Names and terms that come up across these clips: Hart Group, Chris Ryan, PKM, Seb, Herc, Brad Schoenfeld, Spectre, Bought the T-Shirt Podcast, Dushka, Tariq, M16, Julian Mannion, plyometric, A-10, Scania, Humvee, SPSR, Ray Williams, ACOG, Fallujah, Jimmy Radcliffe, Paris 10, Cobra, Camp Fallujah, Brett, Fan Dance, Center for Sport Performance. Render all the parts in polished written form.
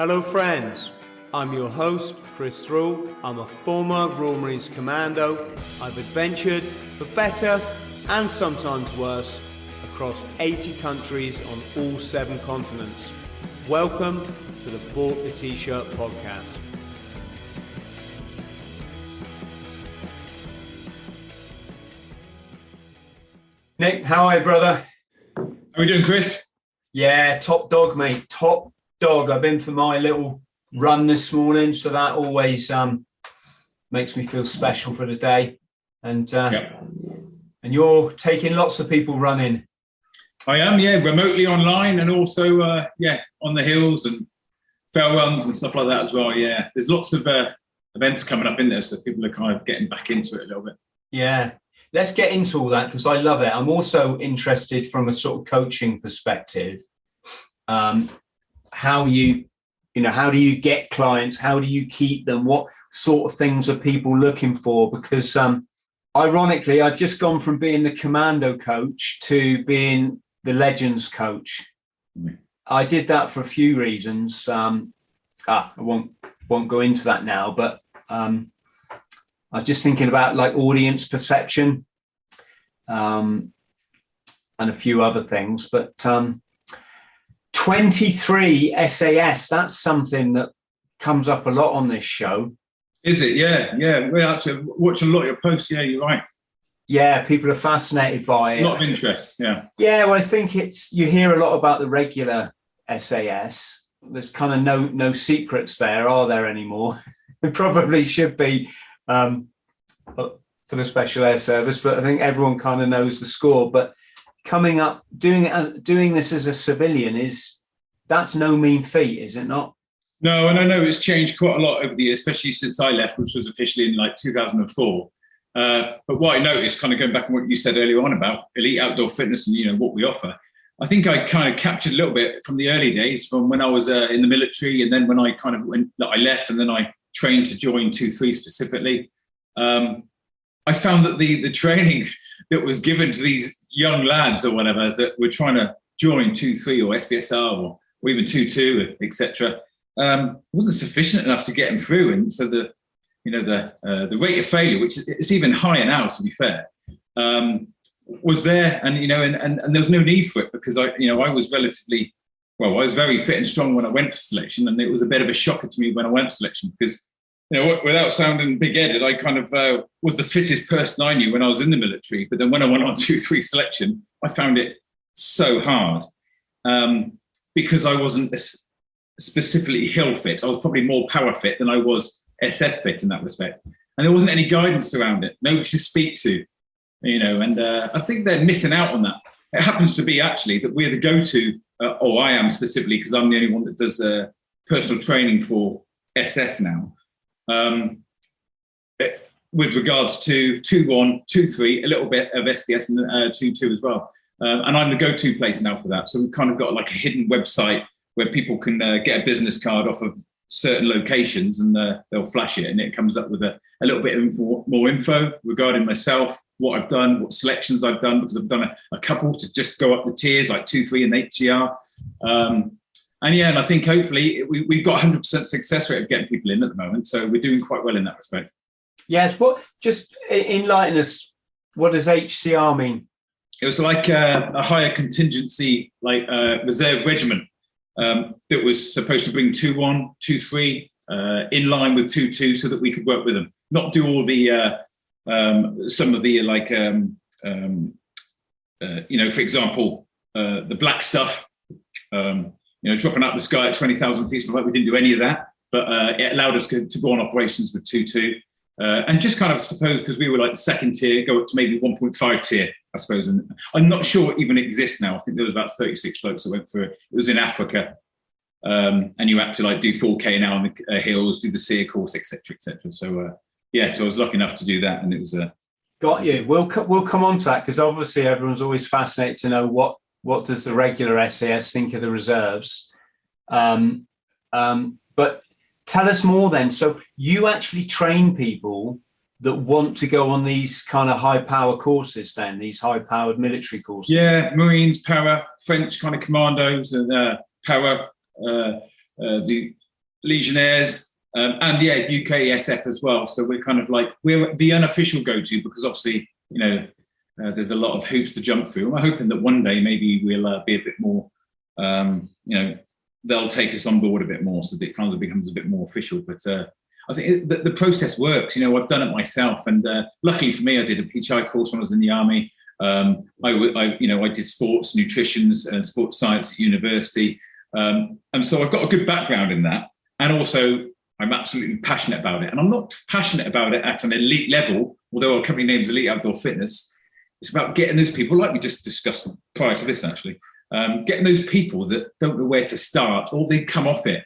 Hello friends, I'm your host Chris Thrill. I'm a former Royal Marines Commando. I've adventured for better and sometimes worse across 80 countries on all 7 continents. Welcome to the Bought the T-Shirt Podcast. Nick, how are you, brother? How are we doing, Chris? Yeah, top dog, mate. Top dog. I've been for my little run this morning, so that always makes me feel special for the day. And and you're taking lots of people running. I am, yeah, remotely online and also on the hills and trail runs and stuff like that as well. Yeah, there's lots of events coming up in there, so people are kind of getting back into it a little bit. Yeah. Let's get into all that because I love it. I'm also interested from a sort of coaching perspective, how do you get clients? How do you keep them? What sort of things are people looking for? Because ironically, I've just gone from being the commando coach to being the legends coach. Mm. I did that for a few reasons. I won't go into that now, but I'm just thinking about like audience perception and a few other things, but 23 SAS, that's something that comes up a lot on this show. Is it? Yeah. We actually watch a lot of your posts. Yeah, you're right. Yeah, people are fascinated by it. A lot of interest, yeah. Yeah, well, I think you hear a lot about the regular SAS. There's kind of no secrets there, are there anymore? It probably should be. For the Special Air Service, but I think everyone kind of knows the score. But coming up, doing this as a civilian that's no mean feat, is it not? No, and I know it's changed quite a lot over the years, especially since I left, which was officially in like 2004. But what I noticed, kind of going back on what you said earlier on about Elite Outdoor Fitness and what we offer, I think I kind of captured a little bit from the early days, from when I was in the military, and then when I kind of I left, and then I trained to join 23 specifically. I found that the training that was given to these young lads or whatever that were trying to join 23 or SPSR or even 22, etc., wasn't sufficient enough to get them through. And so the rate of failure, which is even higher now, to be fair, was there, and there was no need for it because I was relatively. Well, I was very fit and strong when I went for selection, and it was a bit of a shocker to me when I went for selection because, without sounding big-headed, I kind of was the fittest person I knew when I was in the military. But then when I went on 23 selection, I found it so hard because I wasn't specifically hill fit. I was probably more power fit than I was SF fit in that respect. And there wasn't any guidance around it, nobody to speak to, and I think they're missing out on that. It happens to be actually that we're the go-to. I am specifically because I'm the only one that does personal training for SF now. With regards to 2-1, 2-3, a little bit of SPS and 2-2 as well. And I'm the go-to place now for that. So we've kind of got like a hidden website where people can get a business card off of certain locations and they'll flash it and it comes up with a little bit more info regarding myself, what I've done, what selections I've done, because I've done a couple to just go up the tiers like 2-3 and HCR. And I think hopefully we've got 100% success rate of getting people in at the moment. So we're doing quite well in that respect. Yes. What, just enlighten us, what does HCR mean? It was like a higher contingency, like reserve regiment that was supposed to bring 2-1, 2-3 in line with 2-2 so that we could work with them, not do all the... some of the for example, the black stuff, dropping out the sky at 20,000 feet. So we didn't do any of that, but it allowed us to go on operations with 2-2, and just kind of suppose because we were like the second tier, go up to maybe 1.5 tier, I suppose. And I'm not sure what even exists now. I think there was about 36 blokes that went through it. It was in Africa, and you had to like do 4K now on the hills, do the SERE course, etc., etc. So. So I was lucky enough to do that, and it was a... Got you. We'll come on to that because obviously everyone's always fascinated to know what does the regular SAS think of the reserves. But tell us more then. So you actually train people that want to go on these kind of high-power courses then, these high-powered military courses? Yeah, Marines, para, French kind of commandos and para, Legionnaires, and yeah, UK SF as well. So we're kind of like, we're the unofficial go-to, because obviously, you know, there's a lot of hoops to jump through. I'm hoping that one day maybe we'll be a bit more, you know, they'll take us on board a bit more, so that it kind of becomes a bit more official. But I think the process works. You know, I've done it myself, and luckily for me, I did a PTI course when I was in the army. I you know, I did sports, nutrition, and sports science at university, and so I've got a good background in that. And also, I'm absolutely passionate about it. And I'm not passionate about it at an elite level, although our company name is Elite Outdoor Fitness. It's about getting those people, like we just discussed prior to this, actually, getting those people that don't know where to start, or they come off it.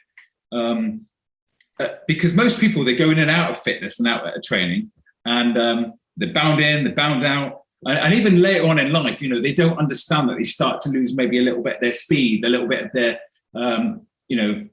Because most people, they go in and out of fitness and out of training, and they're bound in, they're bound out. And even later on in life, you know, they don't understand that they start to lose maybe a little bit of their speed, a little bit of their, you know,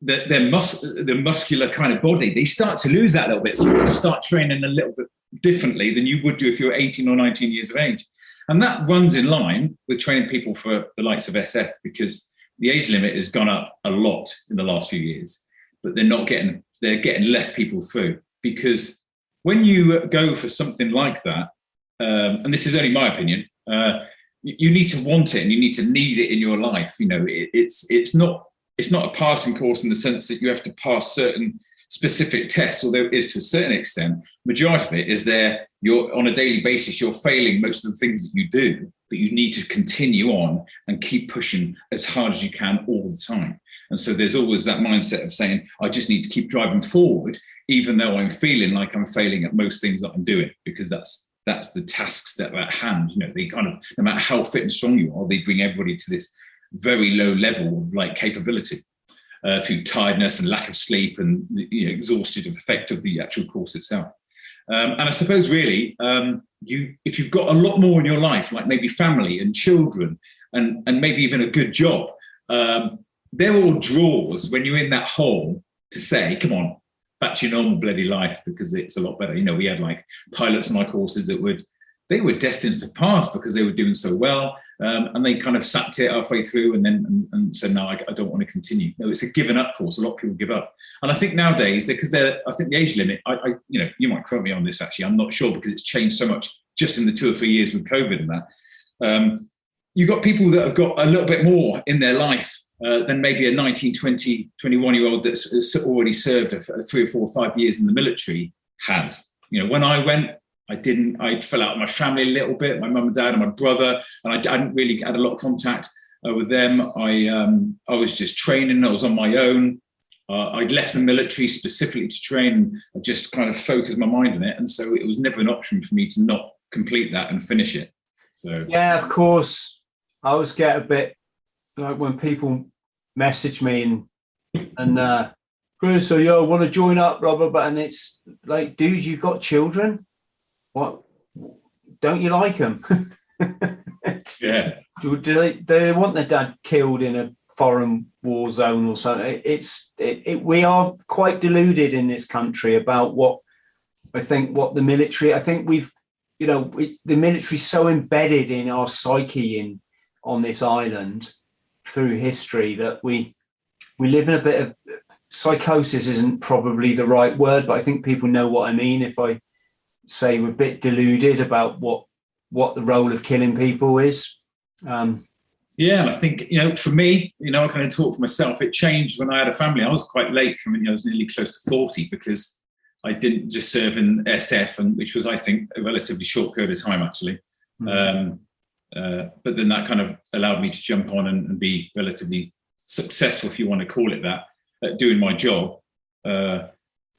the muscular kind of body. They start to lose that little bit. So you've got to start training a little bit differently than you would do if you were 18 or 19 years of age. And that runs in line with training people for the likes of SF, because the age limit has gone up a lot in the last few years, but they're getting less people through. Because when you go for something like that, and this is only my opinion, you need to want it, and you need to need it in your life. You know, it's not a passing course in the sense that you have to pass certain specific tests, although it is to a certain extent. Majority of it is there, you're on a daily basis, you're failing most of the things that you do, but you need to continue on and keep pushing as hard as you can all the time. And so there's always that mindset of saying, I just need to keep driving forward, even though I'm feeling like I'm failing at most things that I'm doing, because that's the tasks that are at hand. You know, they kind of, no matter how fit and strong you are, they bring everybody to this very low level of like capability through tiredness and lack of sleep and the, you know, exhaustive effect of the actual course itself. And I suppose really, if you've got a lot more in your life, like maybe family and children and maybe even a good job, they're all draws when you're in that hole to say, come on, back to your normal bloody life, because it's a lot better. You know, we had like pilots in my courses that they were destined to pass because they were doing so well. And they kind of sacked it halfway through and said, no, I don't want to continue. No, it's a given up course. A lot of people give up. And I think nowadays, because I think the age limit, I you know, you might quote me on this actually, I'm not sure, because it's changed so much just in the 2 or 3 years with COVID and that. You've got people that have got a little bit more in their life than maybe a 19, 20, 21-year-old that's already served 3 or 4 or 5 years in the military has. You know, when I went, I fell out with my family a little bit, my mum and dad and my brother, and I hadn't really had a lot of contact with them. I was just training. I was on my own. I'd left the military specifically to train. I just kind of focused my mind on it. And so it was never an option for me to not complete that and finish it. So yeah, of course, I always get a bit like when people message me and Chris, so yo, want to join up, blah, blah, blah. And it's like, dude, you've got children. What, don't you like them? Yeah. Do they want their dad killed in a foreign war zone or something? We are quite deluded in this country about what the military. I think we've, you know, the military's so embedded in our psyche on this island through history that we live in a bit of psychosis. Isn't probably the right word, but I think people know what I mean if I say we're a bit deluded about what the role of killing people is. Yeah, I think, you know, for me, you know, I kind of talk for myself, it changed when I had a family. I was quite late coming, I was nearly close to 40, because I didn't just serve in SF, and which was, I think, a relatively short period of time, actually. Mm-hmm. But then that kind of allowed me to jump on and be relatively successful, if you want to call it that, at doing my job.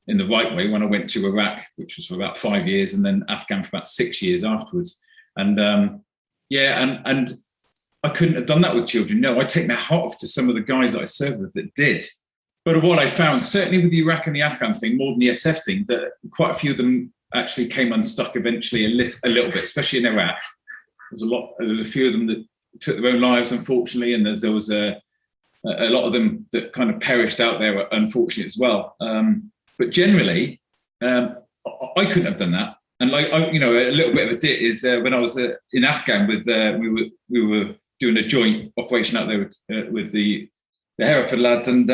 In the right way, when I went to Iraq, which was for about 5 years, and then Afghan for about 6 years afterwards. And and I couldn't have done that with children. No, I take my hat off to some of the guys that I served with that did. But what I found, certainly with the Iraq and the Afghan thing, more than the SF thing, that quite a few of them actually came unstuck eventually a little bit, especially in Iraq. There's a few of them that took their own lives, unfortunately, and there was a lot of them that kind of perished out there, unfortunately, as well. But generally, I couldn't have done that. And like, you know, a little bit of a dit is when I was in Afghan with, we were doing a joint operation out there with the Hereford lads, and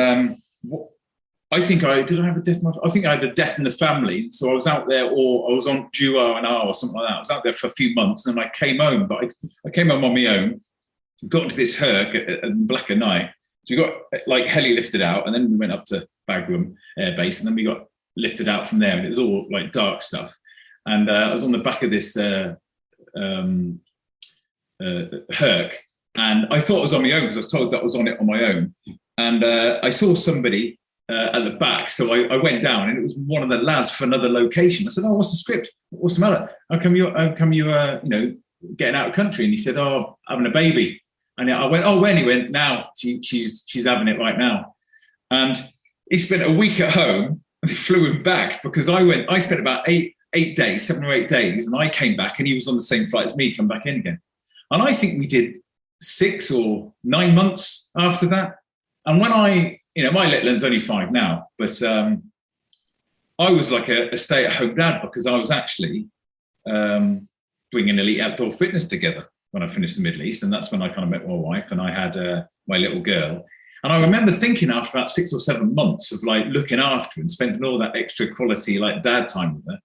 I think I have a death in my, I think I had a death in the family. So I was out there, or I was on duo and R or something like that. I was out there for a few months and then I came home, but I came home on my own, got to this Herc at black of night. So we got like heli lifted out and then we went up to Bagram Air Base and then we got lifted out from there and it was all like dark stuff. And I was on the back of this Herc and I thought I was on my own because I was told that I was on it on my own. And I saw somebody at the back. So I went down and it was one of the lads for another location. I said, oh, what's the script? What's the matter? How come you you know, getting out of country? And he said, oh, having a baby. And I went, oh, when? He went, now. She's having it right now. And he spent a week at home and they flew him back because I spent about seven or eight days. And I came back and he was on the same flight as me, come back in again. And I think we did 6 or 9 months after that. And when my little one's only 5 now, but I was like a stay-at-home dad because I was actually bringing Elite Outdoor Fitness together when I finished the Middle East, and that's when I kind of met my wife and I had my little girl. And I remember thinking after about 6 or 7 months of like looking after and spending all that extra quality like dad time with her,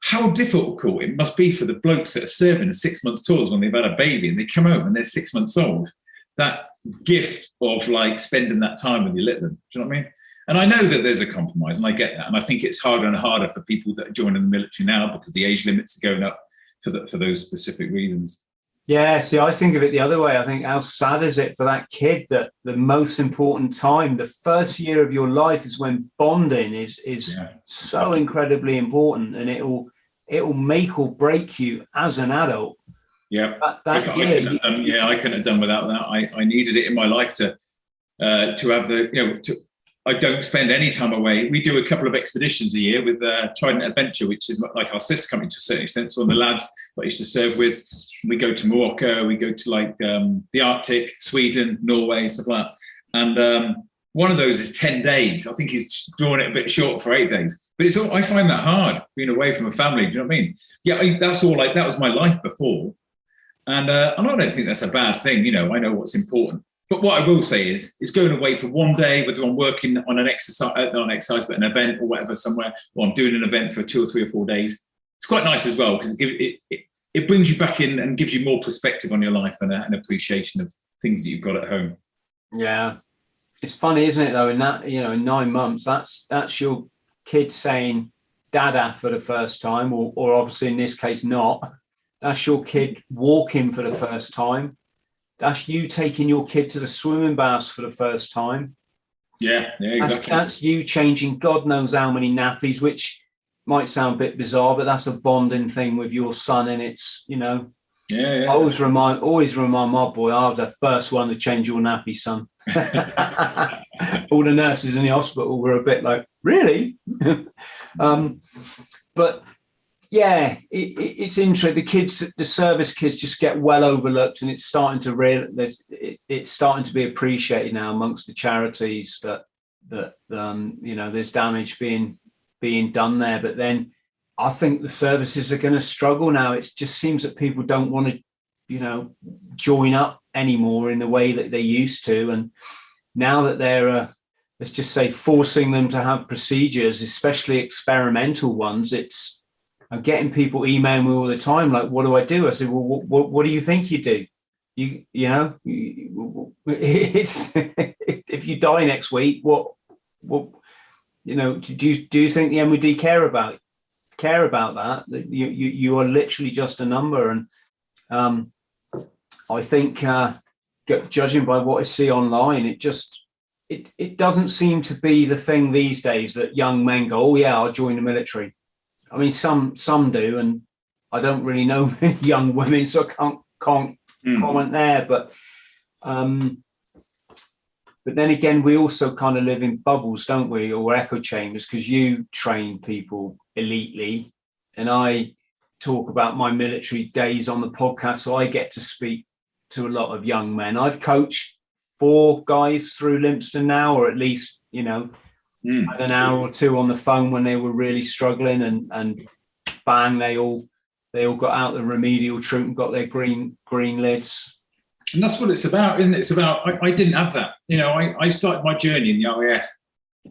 how difficult it must be for the blokes that are serving a 6 months tours when they've had a baby and they come home and they're 6 months old. That gift of like spending that time with your little one, do you know what I mean? And I know that there's a compromise and I get that. And I think it's harder and harder for people that are joining the military now because the age limits are going up for those specific reasons. Yeah, see, I think of it the other way. I think how sad is it for that kid that the most important time, the first year of your life is when bonding is so incredibly important and it will make or break you as an adult. Yeah, I couldn't have done without that. I needed it in my life to have the, you know, I don't spend any time away. We do a couple of expeditions a year with Trident Adventure, which is like our sister company to a certain extent. So the lads that I used to serve with, we go to Morocco, we go to like the Arctic, Sweden, Norway, stuff like that. And one of those is 10 days. I think he's drawing it a bit short for 8 days. But it's all, I find that hard, being away from a family, do you know what I mean? Yeah, that's all like, that was my life before. And I don't think that's a bad thing, you know, I know what's important. But what I will say is going away for one day, whether I'm working on an exercise, not an exercise, but an event or whatever somewhere, or I'm doing an event for 2 or 3 or 4 days, it's quite nice as well, because it brings you back in and gives you more perspective on your life and an appreciation of things that you've got at home. Yeah. It's funny, isn't it, though, in that, you know, in 9 months, that's your kid saying dada for the first time, or obviously in this case, not. That's your kid walking for the first time. That's you taking your kid to the swimming baths for the first time. Yeah, exactly. That's you changing God knows how many nappies, which might sound a bit bizarre, but that's a bonding thing with your son. And it's, you know, I always remind my boy, I was the first one to change your nappy, son. All the nurses in the hospital were a bit like, really? But yeah, it's interesting. The kids, the service kids, just get well overlooked, and it's starting to it's starting to be appreciated now amongst the charities that you know, there's damage being done there. But then I think the services are going to struggle now. It just seems that people don't want to, you know, join up anymore in the way that they used to, and now that they're let's just say forcing them to have procedures, especially experimental ones, I'm getting people emailing me all the time, like, what do I do? I said, well, what do you think you do? You know, it's if you die next week, what, you know, do you think the MOD care about that? That you are literally just a number. And I think judging by what I see online, it doesn't seem to be the thing these days that young men go, oh yeah, I'll join the military. I mean, some do, and I don't really know many young women, so I can't comment there. But then again, we also kind of live in bubbles, don't we? Or echo chambers, because you train people elitely, and I talk about my military days on the podcast, so I get to speak to a lot of young men. I've coached 4 guys through Limpston now, or at least, you know, had an hour or 2 on the phone when they were really struggling, and bang, they all got out the remedial troop and got their green lids. And that's what it's about, isn't it? It's about I didn't have that. You know, I started my journey in the RAF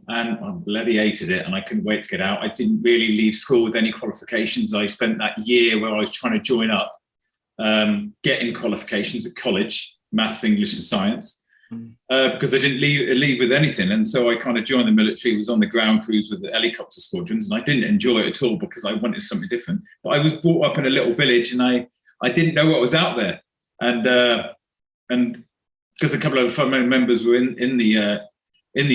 and I bloody hated it, and I couldn't wait to get out. I didn't really leave school with any qualifications. I spent that year where I was trying to join up, getting qualifications at college, maths, English and science, because I didn't leave with anything. And so I kind of joined the military, was on the ground crews with the helicopter squadrons, and I didn't enjoy it at all because I wanted something different. But I was brought up in a little village, and I didn't know what was out there. And because a couple of family members were in the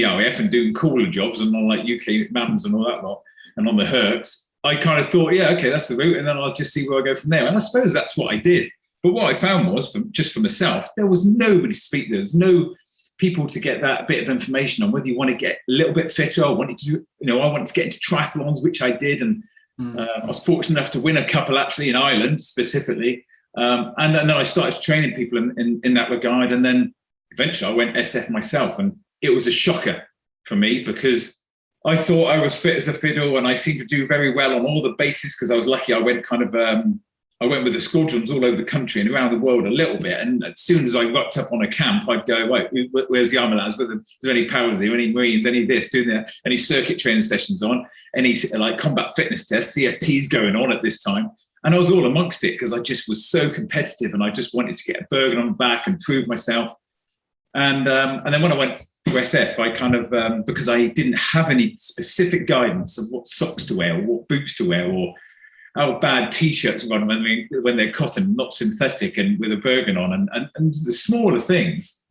RAF and doing cooler jobs and all, like UK MAMs and all that lot, and on the Hercs, I kind of thought, yeah, okay, that's the route, and then I'll just see where I go from there. And I suppose that's what I did. But what I found was, just for myself, there was nobody to speak to. There's no people to get that bit of information on, whether you want to get a little bit fitter. I wanted to get into triathlons, which I did, and I was fortunate enough to win a couple, actually, in Ireland specifically. And then I started training people in that regard, and then eventually I went SF myself, and it was a shocker for me because I thought I was fit as a fiddle, and I seemed to do very well on all the bases because I was lucky. I went I went with the squadrons all over the country and around the world a little bit, and as soon as I rocked up on a camp, I'd go, right, where's the armour lads? Is there any powers here, any Marines, any this, doing there, any circuit training sessions on, any like combat fitness tests, CFTs going on at this time. And I was all amongst it because I just was so competitive, and I just wanted to get a burger on the back and prove myself. And then when I went to SF, I kind of, because I didn't have any specific guidance of what socks to wear or what boots to wear or how bad T-shirts run when they're cotton, not synthetic, and with a burger on, and the smaller things.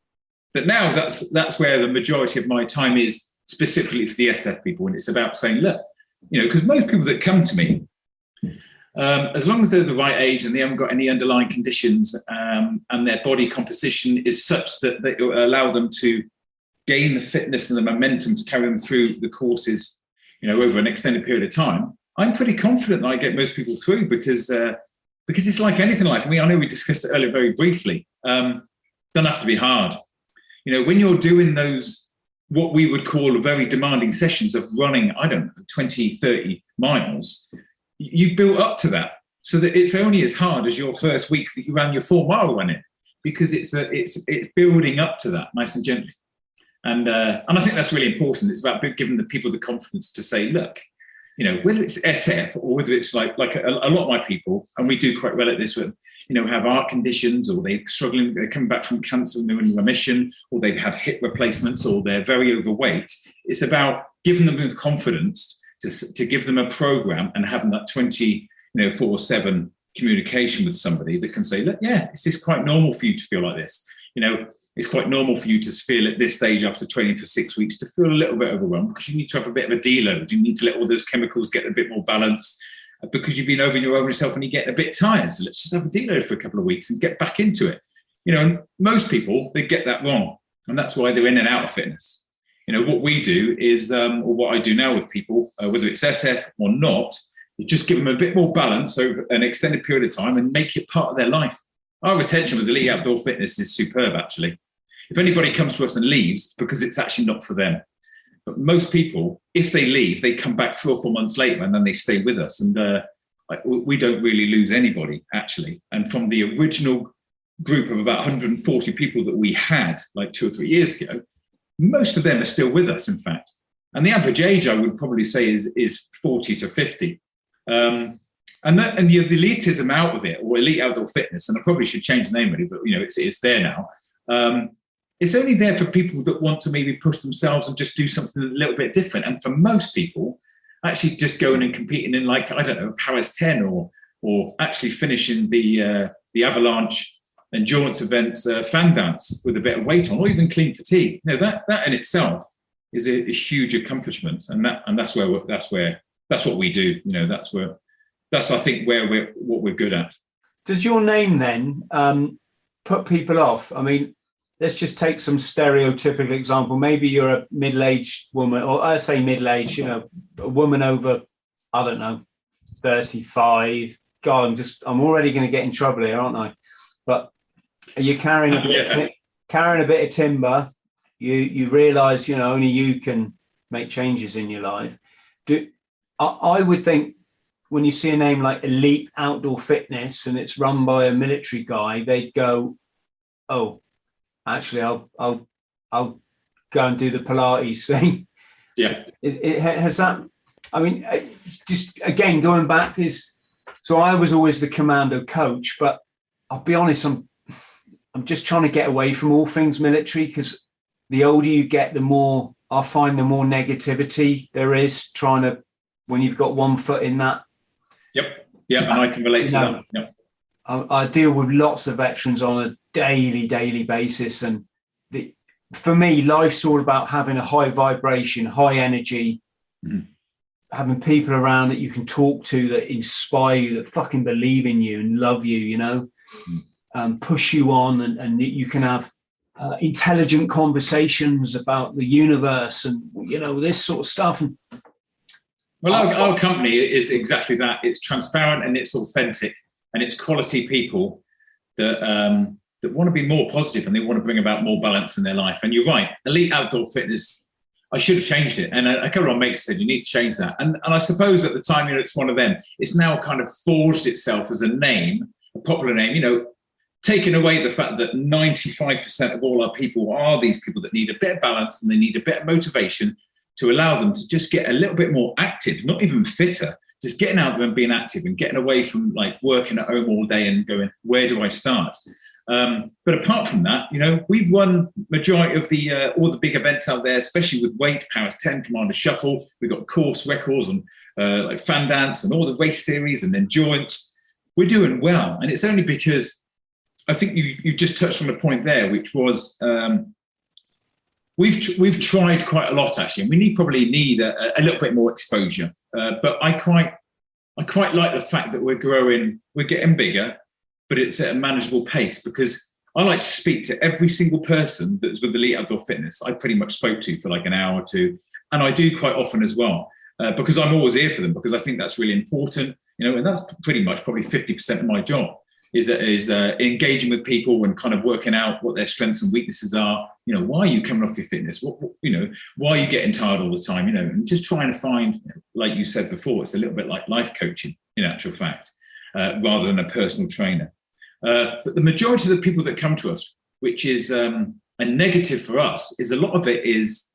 That now that's where the majority of my time is, specifically for the SF people, and it's about saying, look, because most people that come to me, as long as they're the right age and they haven't got any underlying conditions, and their body composition is such that it will allow them to gain the fitness and the momentum to carry them through the courses, over an extended period of time, I'm pretty confident that I get most people through because it's like anything in life. I mean, I know we discussed it earlier very briefly. Doesn't have to be hard. When you're doing those, what we would call very demanding sessions of running, I don't know, 20, 30 miles, you built up to that, so that it's only as hard as your first week that you ran your 4 mile run in, because it's building up to that nice and gently. And I think that's really important. It's about giving the people the confidence to say, look, whether it's SF or whether it's like a lot of my people, and we do quite well at this with, have heart conditions, or they're struggling, they're coming back from cancer and they're in remission, or they've had hip replacements, or they're very overweight. It's about giving them the confidence to give them a program and having that 24/7 communication with somebody that can say, look, yeah, it's just quite normal for you to feel like this. It's quite normal for you to feel at this stage after training for 6 weeks to feel a little bit overwhelmed, because you need to have a bit of a deload. You need to let all those chemicals get a bit more balanced, because you've been over yourself and you get a bit tired. So let's just have a deload for a couple of weeks and get back into it. And most people, they get that wrong. And that's why they're in and out of fitness. What we do is, or what I do now with people, whether it's SF or not, you just give them a bit more balance over an extended period of time and make it part of their life. Our retention with Elite Outdoor Fitness is superb, actually. If anybody comes to us and leaves, it's because it's actually not for them. But most people, if they leave, they come back 3 or 4 months later, and then they stay with us. And we don't really lose anybody, actually. And from the original group of about 140 people that we had like 2 or 3 years ago, most of them are still with us, in fact. And the average age, I would probably say, is 40 to 50. And the elitism out of it, or Elite Outdoor Fitness, and I probably should change the name of it, but it's there now. It's only there for people that want to maybe push themselves and just do something a little bit different. And for most people, actually just going and competing in, like, I don't know, Paris 10 or actually finishing the Avalanche endurance events, Fan Dance, with a bit of weight on, or even clean fatigue. That in itself is a huge accomplishment, and that's what we do. That's I think where we're good at. Does your name then put people off? I mean, let's just take some stereotypical example. Maybe you're a middle-aged woman, or I say middle-aged, a woman over, I don't know, 35. God, I'm already going to get in trouble here, aren't I? But are you carrying carrying a bit of timber? You realise, only you can make changes in your life. I would think when you see a name like Elite Outdoor Fitness and it's run by a military guy, they'd go, "Oh, actually, I'll go and do the Pilates thing." Yeah. It has that. I mean, just again, going back is, so I was always the commando coach, but I'll be honest, I'm just trying to get away from all things military, because the older you get, the more I find the more negativity there is trying to, when you've got one foot in that. Yep. Yeah. And I can relate to that. Yep. I deal with lots of veterans on a daily basis. And for me, life's all about having a high vibration, high energy, having people around that you can talk to, that inspire you, that fucking believe in you and love you, you know, push you on, and you can have intelligent conversations about the universe and, you know, this sort of stuff. And, well, our company is exactly that. It's transparent and it's authentic, and it's quality people that that want to be more positive, and they want to bring about more balance in their life. And you're right, Elite Outdoor Fitness, I should have changed it. And a couple of mates said, you need to change that. And I suppose at the time, you know, it's one of them. It's now kind of forged itself as a name, a popular name, you know, taking away the fact that 95% of all our people are these people that need a bit of balance, and they need a bit of motivation to allow them to just get a little bit more active, not even fitter, just getting out there and being active and getting away from like working at home all day and going, where do I start? But apart from that, you know, we've won majority of the all the big events out there, especially with weight, Powers 10, Commander Shuffle. We've got course records on like Fan Dance and all the race series and endurance. We're doing well, and it's only because I think you just touched on a point there, which was we've tried quite a lot actually, and we probably need a little bit more exposure. But I quite like the fact that we're growing, we're getting bigger, but it's at a manageable pace, because I like to speak to every single person that's with Elite Outdoor Fitness. I pretty much spoke to for like an hour or two, and I do quite often as well, because I'm always here for them, because I think that's really important, you know, and that's pretty much probably 50% of my job is engaging with people and kind of working out what their strengths and weaknesses are. You know, why are you coming off your fitness? What you know, why are you getting tired all the time? You know, and just trying to find, like you said before, it's a little bit like life coaching in actual fact, rather than a personal trainer. But the majority of the people that come to us, which is a negative for us, is a lot of it is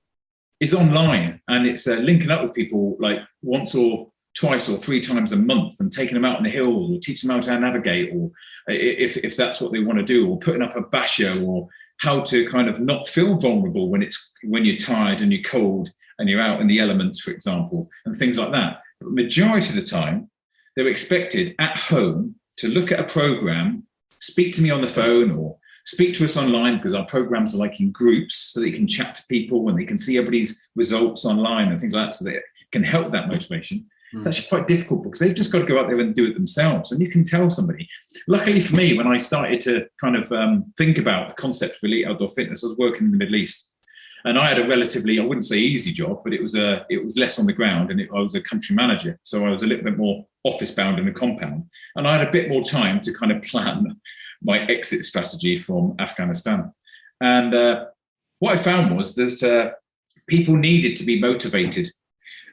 online, and it's linking up with people like once or twice or three times a month and taking them out on the hills, or teaching them how to navigate, or if that's what they want to do, or putting up a basher, or how to kind of not feel vulnerable when you're tired and you're cold and you're out in the elements, for example, and things like that. But majority of the time, they're expected at home to look at a program, speak to me on the phone or speak to us online, because our programs are like in groups, so they can chat to people and they can see everybody's results online and things like that, so they can help that motivation. It's actually quite difficult, because they've just got to go out there and do it themselves. And you can tell somebody. Luckily for me, when I started to kind of think about the concept of Elite Outdoor Fitness, I was working in the Middle East, and I had a relatively, I wouldn't say easy job, but it was less on the ground, and I was a country manager. So I was a little bit more office bound in the compound, and I had a bit more time to kind of plan my exit strategy from Afghanistan. And what I found was that people needed to be motivated,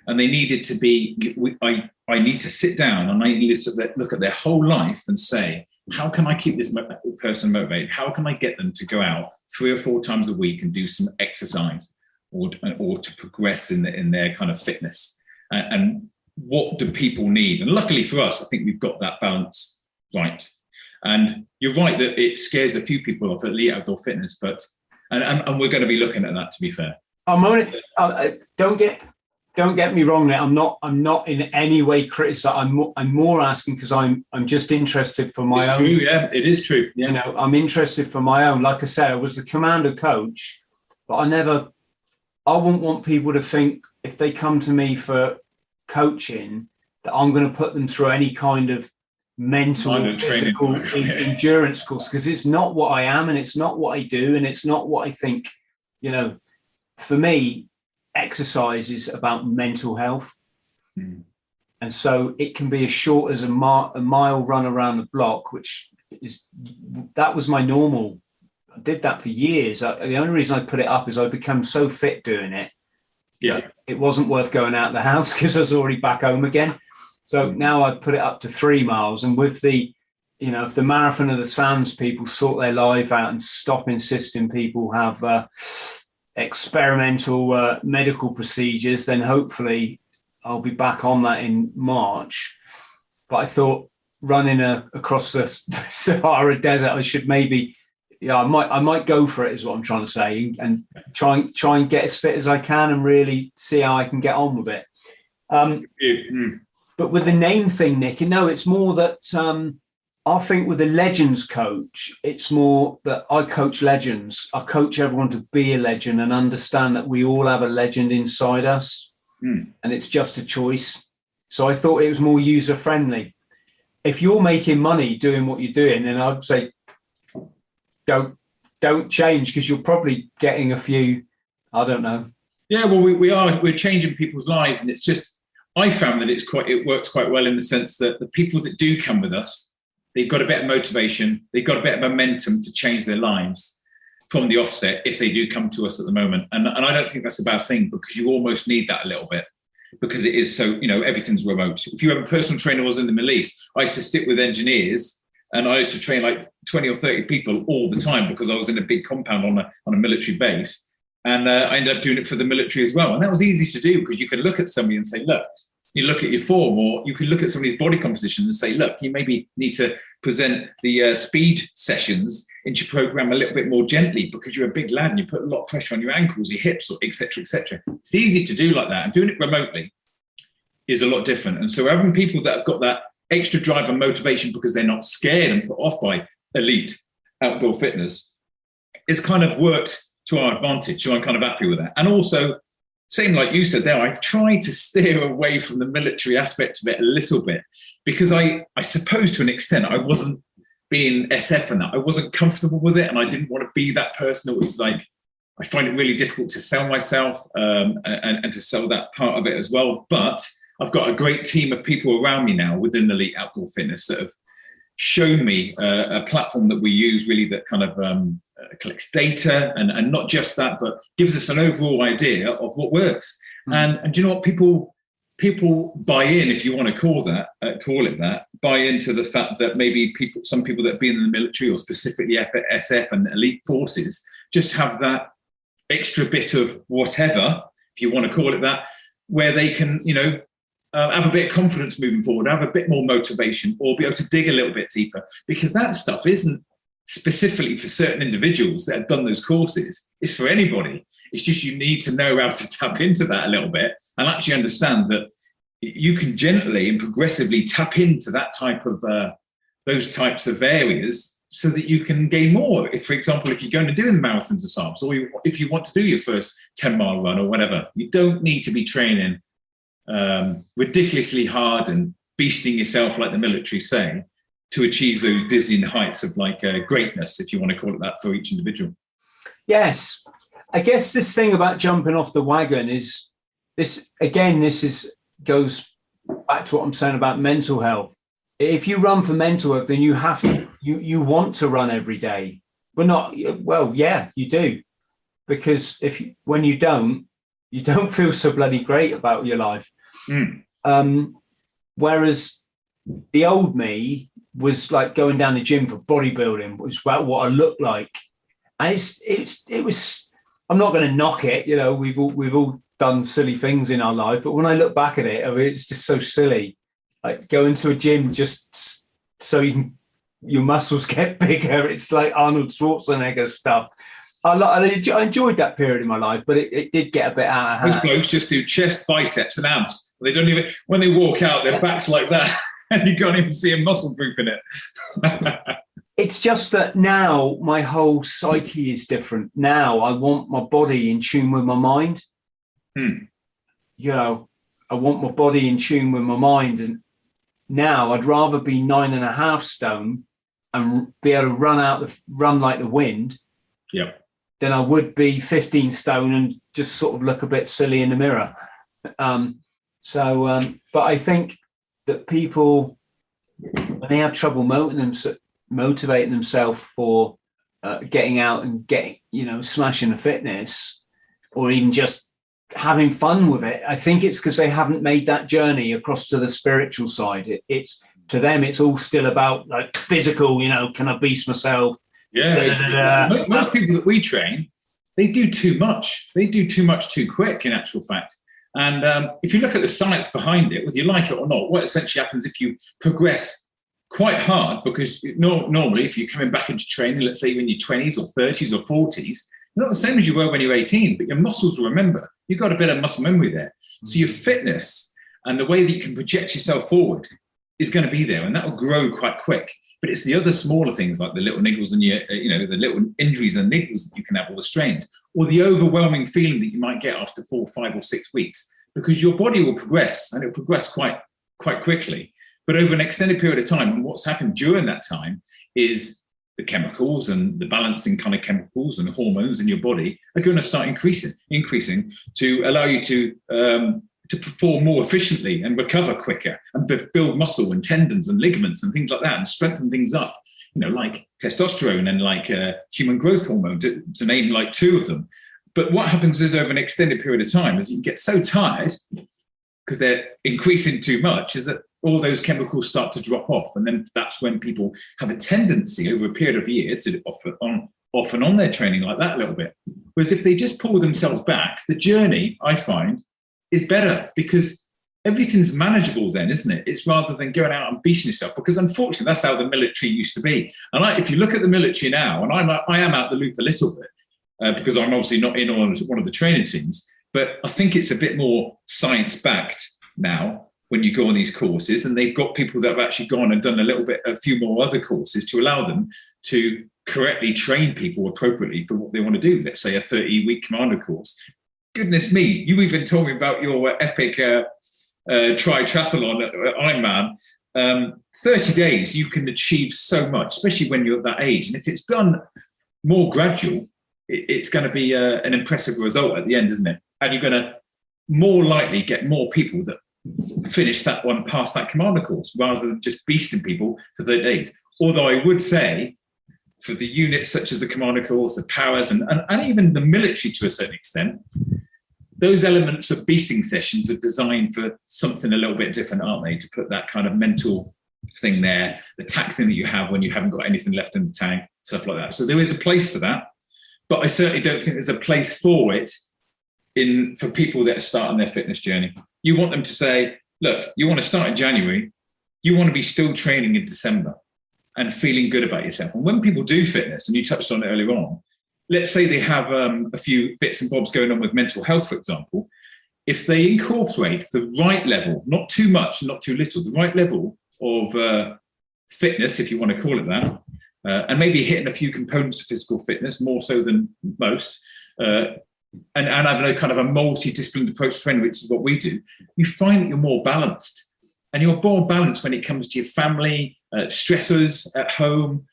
and they needed to be, I need to sit down and I need to look at their whole life and say, how can I keep this person motivated? How can I get them to go out 3 or 4 times a week and do some exercise, or to progress in their kind of fitness? And what do people need? And luckily for us, I think we've got that balance right. And you're right that it scares a few people off at Elite Outdoor Fitness, but, and we're going to be looking at that, to be fair. I'm on it. Don't get me wrong there. I'm not in any way criticizing. I'm more asking because I'm just interested for my own. It's true, yeah. It is true. Yeah. You know, I'm interested for my own. Like I said, I was the commander coach, but I wouldn't want people to think if they come to me for coaching that I'm going to put them through any kind of mental, physical endurance course, because it's not what I am, and it's not what I do, and it's not what I think. You know, for me, exercise is about mental health, and so it can be as short as a mile run around the block, which was my normal. I did that for years. The only reason I put it up is I became so fit doing it. Yeah, it wasn't worth going out of the house because I was already back home again. So now I put it up to 3 miles, and with the, you know, if the Marathon of the Sands people sort their life out and stop insisting people have experimental medical procedures, then hopefully I'll be back on that in March. But I thought running across the Sahara Desert, I should maybe, yeah, I might go for it is what I'm trying to say, and try and get as fit as I can and really see how I can get on with it. But with the name thing, Nick, you know, it's more that I think with the legends coach, it's more that I coach legends. I coach everyone to be a legend and understand that we all have a legend inside us, and it's just a choice. So I thought it was more user friendly. If you're making money doing what you're doing, then I'd say don't change, because you're probably getting a few, I don't know. Yeah, well, we're changing people's lives, and it's just, I found that it works quite well in the sense that the people that do come with us, they've got a bit of motivation, they've got a bit of momentum to change their lives from the offset if they do come to us at the moment. And I don't think that's a bad thing, because you almost need that a little bit, because it is so, you know, everything's remote. If you have a personal trainer, was in the Middle East, I used to sit with engineers and I used to train like 20 or 30 people all the time, because I was in a big compound on a military base. And I ended up doing it for the military as well. And that was easy to do, because you could look at somebody and say, look, you look at your form, or you can look at somebody's body composition and say, look, you maybe need to present the speed sessions into your program a little bit more gently, because you're a big lad and you put a lot of pressure on your ankles, your hips, or et cetera, et cetera. It's easy to do like that, and doing it remotely is a lot different. And so having people that have got that extra drive and motivation because they're not scared and put off by Elite Outdoor Fitness, it's kind of worked to our advantage. So I'm kind of happy with that. And also, same like you said there, I try to steer away from the military aspect of it a little bit, because I suppose to an extent I wasn't being SF and that. I wasn't comfortable with it, and I didn't want to be that person that was like, I find it really difficult to sell myself and to sell that part of it as well. But I've got a great team of people around me now within Elite Outdoor Fitness that have shown me a platform that we use really that kind of collects data, and not just that, but gives us an overall idea of what works. And do you know what, people buy in, if you want to call it that, buy into the fact that maybe some people that have been in the military, or specifically SF and elite forces, just have that extra bit of whatever, if you want to call it that, where they can, you know, have a bit of confidence moving forward, have a bit more motivation, or be able to dig a little bit deeper, because that stuff isn't specifically for certain individuals that have done those courses. It's for anybody. It's just you need to know how to tap into that a little bit and actually understand that you can gently and progressively tap into that type of those types of areas, so that you can gain more. If, for example, if you're going to do the marathons or something, or if you want to do your first 10-mile run or whatever, you don't need to be training ridiculously hard and beasting yourself like the military say, to achieve those dizzying heights of like greatness, if you want to call it that, for each individual. Yes. I guess this thing about jumping off the wagon is this, again, goes back to what I'm saying about mental health. If you run for mental health, then you have to, you want to run every day. Yeah, you do. Because when you don't feel so bloody great about your life. Whereas the old me was like going down the gym for bodybuilding, was about what I looked like. And it was, I'm not going to knock it, you know, we've all done silly things in our life, but when I look back at it, I mean, it's just so silly. Like going to a gym just so your muscles get bigger. It's like Arnold Schwarzenegger stuff. I enjoyed that period in my life, but it did get a bit out of hand. Those blokes just do chest, biceps and abs. They don't even, when they walk out, their back's like that. And you can't even see a muscle group in it. It's just that now my whole psyche is different. Now I want my body in tune with my mind. You know, I want my body in tune with my mind. And now I'd rather be 9.5 stone and be able to run like the wind. Yeah. Than I would be 15 stone and just sort of look a bit silly in the mirror. But I think that people, when they have trouble motivating themselves for getting out and getting, you know, smashing the fitness, or even just having fun with it, I think it's because they haven't made that journey across to the spiritual side. It's to them, it's all still about like physical, you know, can I beast myself? Yeah. Most people that we train, they do too much. They do too much too quick, in actual fact. And if you look at the science behind it, whether you like it or not, what essentially happens if you progress quite hard, because normally if you're coming back into training, let's say you're in your 20s or 30s or 40s, you're not the same as you were when you were 18, but your muscles will remember. You've got a bit of muscle memory there. So your fitness and the way that you can project yourself forward is going to be there, and that will grow quite quick. But it's the other smaller things, like the little niggles and your, the little injuries and niggles that you can have, or the strains, or the overwhelming feeling that you might get after 4, 5, or 6 weeks, because your body will progress, and it'll progress quite quickly. But over an extended period of time, and what's happened during that time is the chemicals and the balancing kind of chemicals and hormones in your body are going to start increasing to allow you to perform more efficiently and recover quicker and build muscle and tendons and ligaments and things like that, and strengthen things up, like testosterone and like human growth hormone, to name like 2 of them. But what happens is, over an extended period of time, is you get so tired because they're increasing too much, is that all those chemicals start to drop off. And then that's when people have a tendency over a period of a year to off and on their training like that a little bit. Whereas if they just pull themselves back, the journey, I find, is better, because everything's manageable then, isn't it? It's rather than going out and beating yourself, because unfortunately that's how the military used to be. And if you look at the military now, and I am out the loop a little bit, because I'm obviously not in on one of the training teams, but I think it's a bit more science-backed now when you go on these courses, and they've got people that have actually gone and done a few more other courses to allow them to correctly train people appropriately for what they want to do. Let's say a 30-week commander course. Goodness me, you even told me about your epic triathlon at Ironman. 30 days, you can achieve so much, especially when you're at that age. And if it's done more gradual, it's going to be an impressive result at the end, isn't it? And you're going to more likely get more people that finish that one past that commander course, rather than just beasting people for 30 days. Although I would say, for the units such as the commander course, the powers, and even the military to a certain extent, those elements of beasting sessions are designed for something a little bit different, aren't they? To put that kind of mental thing there, the taxing that you have when you haven't got anything left in the tank, stuff like that. So there is a place for that, but I certainly don't think there's a place for it for people that are starting their fitness journey. You want them to say, look, you want to start in January, you want to be still training in December and feeling good about yourself. And when people do fitness, and you touched on it earlier on, let's say they have a few bits and bobs going on with mental health, for example, if they incorporate the right level, not too much, not too little, the right level of fitness, if you want to call it that, and maybe hitting a few components of physical fitness, more so than most, and I don't know, kind of a multidisciplinary approach to training, which is what we do, you find that you're more balanced. And you're more balanced when it comes to your family, stressors at home,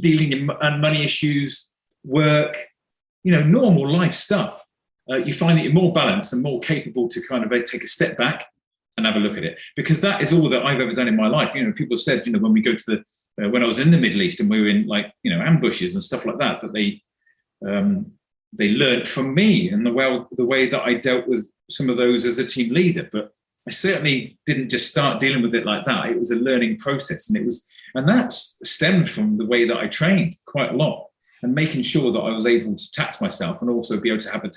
dealing and money issues, work, normal life stuff. You find that you're more balanced and more capable to kind of take a step back and have a look at it. Because that is all that I've ever done in my life. People have said, when we go to when I was in the Middle East and we were in ambushes and stuff like that, that they learned from me and the way that I dealt with some of those as a team leader. But I certainly didn't just start dealing with it like that. It was a learning process, and that stemmed from the way that I trained quite a lot, and making sure that I was able to tax myself and also be able to have a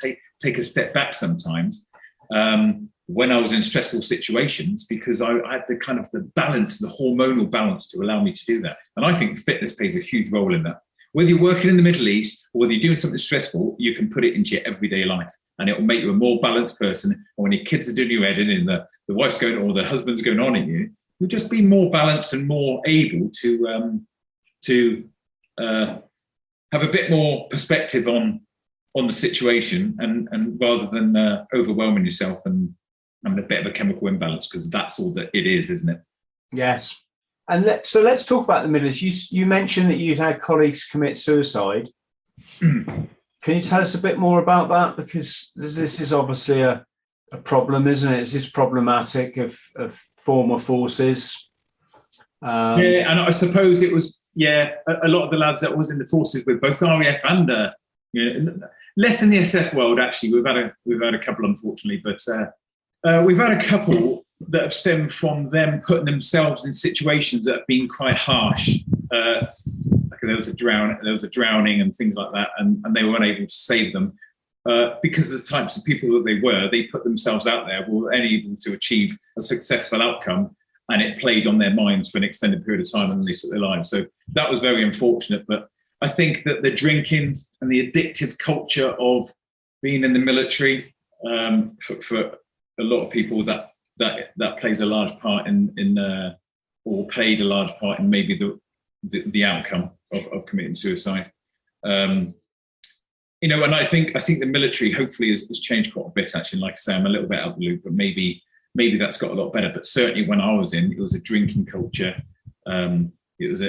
take a step back sometimes when I was in stressful situations, because I had the kind of the balance, the hormonal balance to allow me to do that. And I think fitness plays a huge role in that. Whether you're working in the Middle East or whether you're doing something stressful, you can put it into your everyday life, and it will make you a more balanced person. And when your kids are doing your editing and the wife's going or the husband's going on at you, you'll just be more balanced and more able to have a bit more perspective on the situation, and rather than overwhelming yourself and having a bit of a chemical imbalance, because that's all that it is, isn't it? Yes. And let's talk about the Middle East. You mentioned that you'd had colleagues commit suicide. Can you tell us a bit more about that? Because this is obviously a problem, isn't it? Is this problematic of former forces? Yeah, and I suppose it was, a lot of the lads that was in the forces with both RAF and less in the SF world, actually. We've had a couple, unfortunately, but we've had a couple that have stemmed from them putting themselves in situations that have been quite harsh. there was a drown, there was a drowning and things like that, and they were unable to save them because of the types of people that they were. They put themselves out there, were unable to achieve a successful outcome, and it played on their minds for an extended period of time, and they took their lives. So that was very unfortunate. But I think that the drinking and the addictive culture of being in the military, for a lot of people, that plays a large part or played a large part in maybe the outcome of committing suicide. And I think the military hopefully has changed quite a bit, actually. Like I say, I'm a little bit out of the loop, but maybe that's got a lot better. But certainly when I was in, it was a drinking culture. It was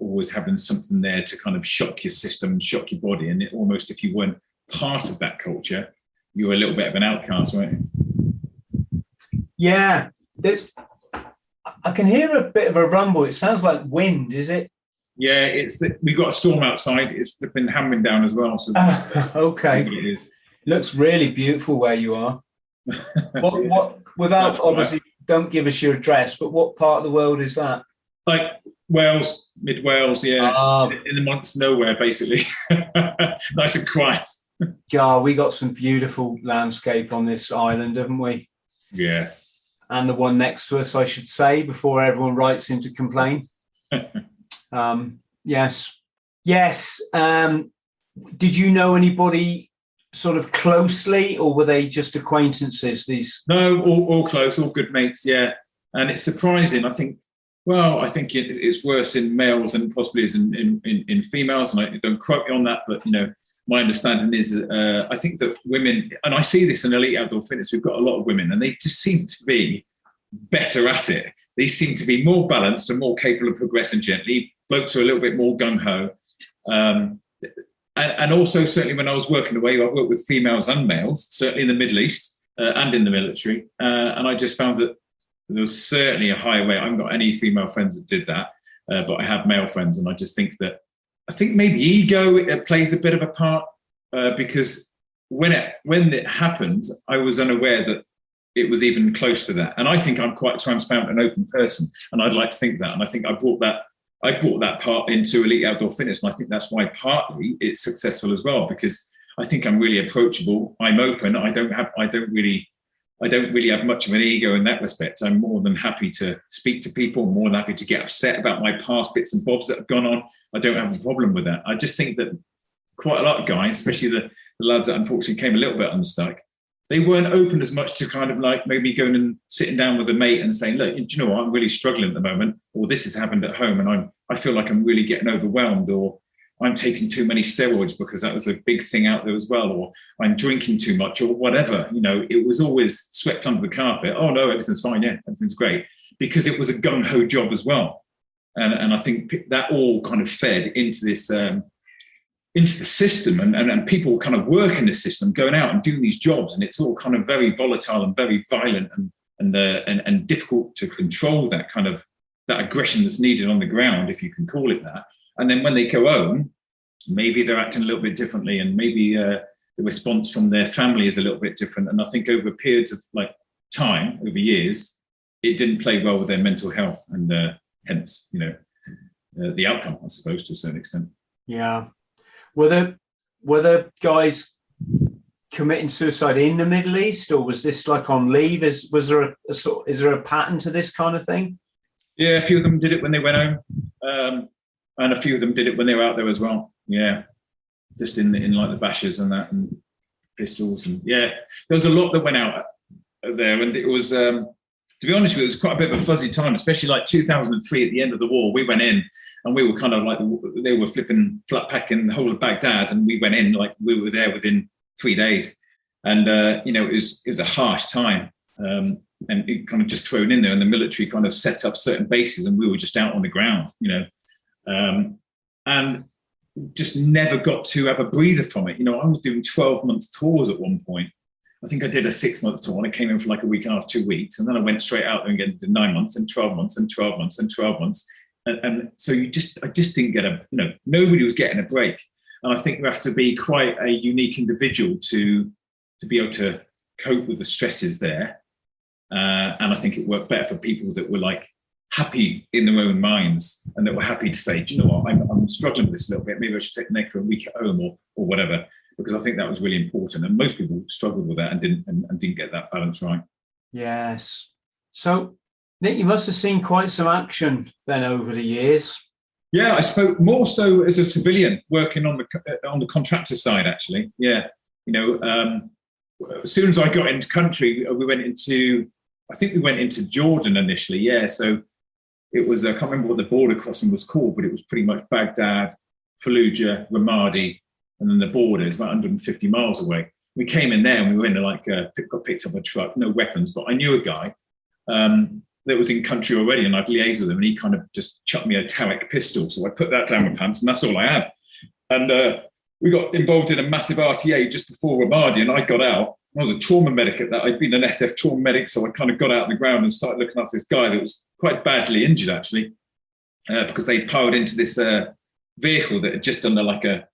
always having something there to kind of shock your system and shock your body. And it almost, if you weren't part of that culture, you were a little bit of an outcast, weren't you? Yeah. I can hear a bit of a rumble. It sounds like wind, is it? Yeah, we've got a storm outside. It's been hammering down as well. So okay. It is. Looks really beautiful where you are. Without, obviously, don't give us your address, but what part of the world is that? Like Wales, mid Wales, yeah. In the months nowhere, basically. Nice and quiet. Yeah, we got some beautiful landscape on this island, haven't we? Yeah. And the one next to us, I should say, before everyone writes in to complain. Yes. Did you know anybody sort of closely, or were they just acquaintances? No, all close, all good mates. Yeah, and it's surprising. I think it's worse in males than possibly is in females. And I don't quote me on that, but my understanding is, I think that women, and I see this in Elite Outdoor Fitness, we've got a lot of women, and they just seem to be better at it. They seem to be more balanced and more capable of progressing gently. Blokes are a little bit more gung-ho. And also, certainly when I was working away, I worked with females and males, certainly in the Middle East and in the military. And I just found that there was certainly a higher way. I haven't got any female friends that did that, but I have male friends, and I just think that maybe ego plays a bit of a part, because when it happened, I was unaware that it was even close to that. And I think I'm quite a transparent and open person, and I'd like to think that. And I think I brought that part into Elite Outdoor Fitness, and I think that's why partly it's successful as well, because I think I'm really approachable. I'm open. I don't really have much of an ego in that respect. I'm more than happy to speak to people, more than happy to get upset about my past bits and bobs that have gone on. I don't have a problem with that. I just think that quite a lot of guys, especially the lads that unfortunately came a little bit unstuck, they weren't open as much to kind of like maybe going and sitting down with a mate and saying, look, do you know what? I'm really struggling at the moment, or this has happened at home and I feel like I'm really getting overwhelmed, or I'm taking too many steroids because that was a big thing out there as well, or I'm drinking too much, or whatever. It was always swept under the carpet. Oh no, everything's fine. Yeah, everything's great, because it was a gung-ho job as well. And I think that all kind of fed into this, into the system, and people kind of work in the system, going out and doing these jobs, and it's all kind of very volatile and very violent and difficult to control that kind of that aggression that's needed on the ground, if you can call it that. And then when they go home, maybe they're acting a little bit differently, and maybe the response from their family is a little bit different. And I think over periods of time, over years, it didn't play well with their mental health, and hence, the outcome, I suppose, to a certain extent. Yeah. Were there guys committing suicide in the Middle East, or was this like on leave? Is there a pattern to this kind of thing? Yeah, a few of them did it when they went home. And a few of them did it when they were out there as well. Yeah, just in the bashes and that, and pistols, and yeah, there was a lot that went out there. And it was, to be honest with you, it was quite a bit of a fuzzy time, especially 2003 at the end of the war. We went in, and we were kind of they were flipping flat packing the whole of Baghdad, and we went in we were there within 3 days. And it was a harsh time, and it kind of just thrown in there, and the military kind of set up certain bases, and we were just out on the ground, and just never got to have a breather from it. I was doing 12-month tours at one point. I think I did a 6-month tour, and I came in for a week and a half, 2 weeks, and then I went straight out there and did 9 months and 12 months and 12 months and 12 months. And so I just didn't get nobody was getting a break. And I think you have to be quite a unique individual to be able to cope with the stresses there. And I think it worked better for people that were happy in their own minds and that were happy to say, do you know what, I'm struggling with this a little bit. Maybe I should take Nick for a week at home or whatever, because I think that was really important. And most people struggled with that and didn't get that balance right. Yes. So, Nick, you must have seen quite some action then over the years. Yeah, I spoke more so as a civilian working on the contractor side, actually. Yeah. You know, as soon as I got into country, we went into Jordan initially. Yeah. So it was, I can't remember what the border crossing was called, but it was pretty much Baghdad, Fallujah, Ramadi, and then the border is about 150 miles away. We came in there and we went to got picked up a truck, no weapons, but I knew a guy that was in country already and I'd liaised with him and he kind of just chucked me a Tariq pistol. So I put that down my pants and that's all I had. And we got involved in a massive RTA just before Ramadi and I got out. I was a trauma medic at that. I'd been an SF trauma medic. So I kind of got out on the ground and started looking after this guy that was quite badly injured actually, because they piled into this vehicle that had just done a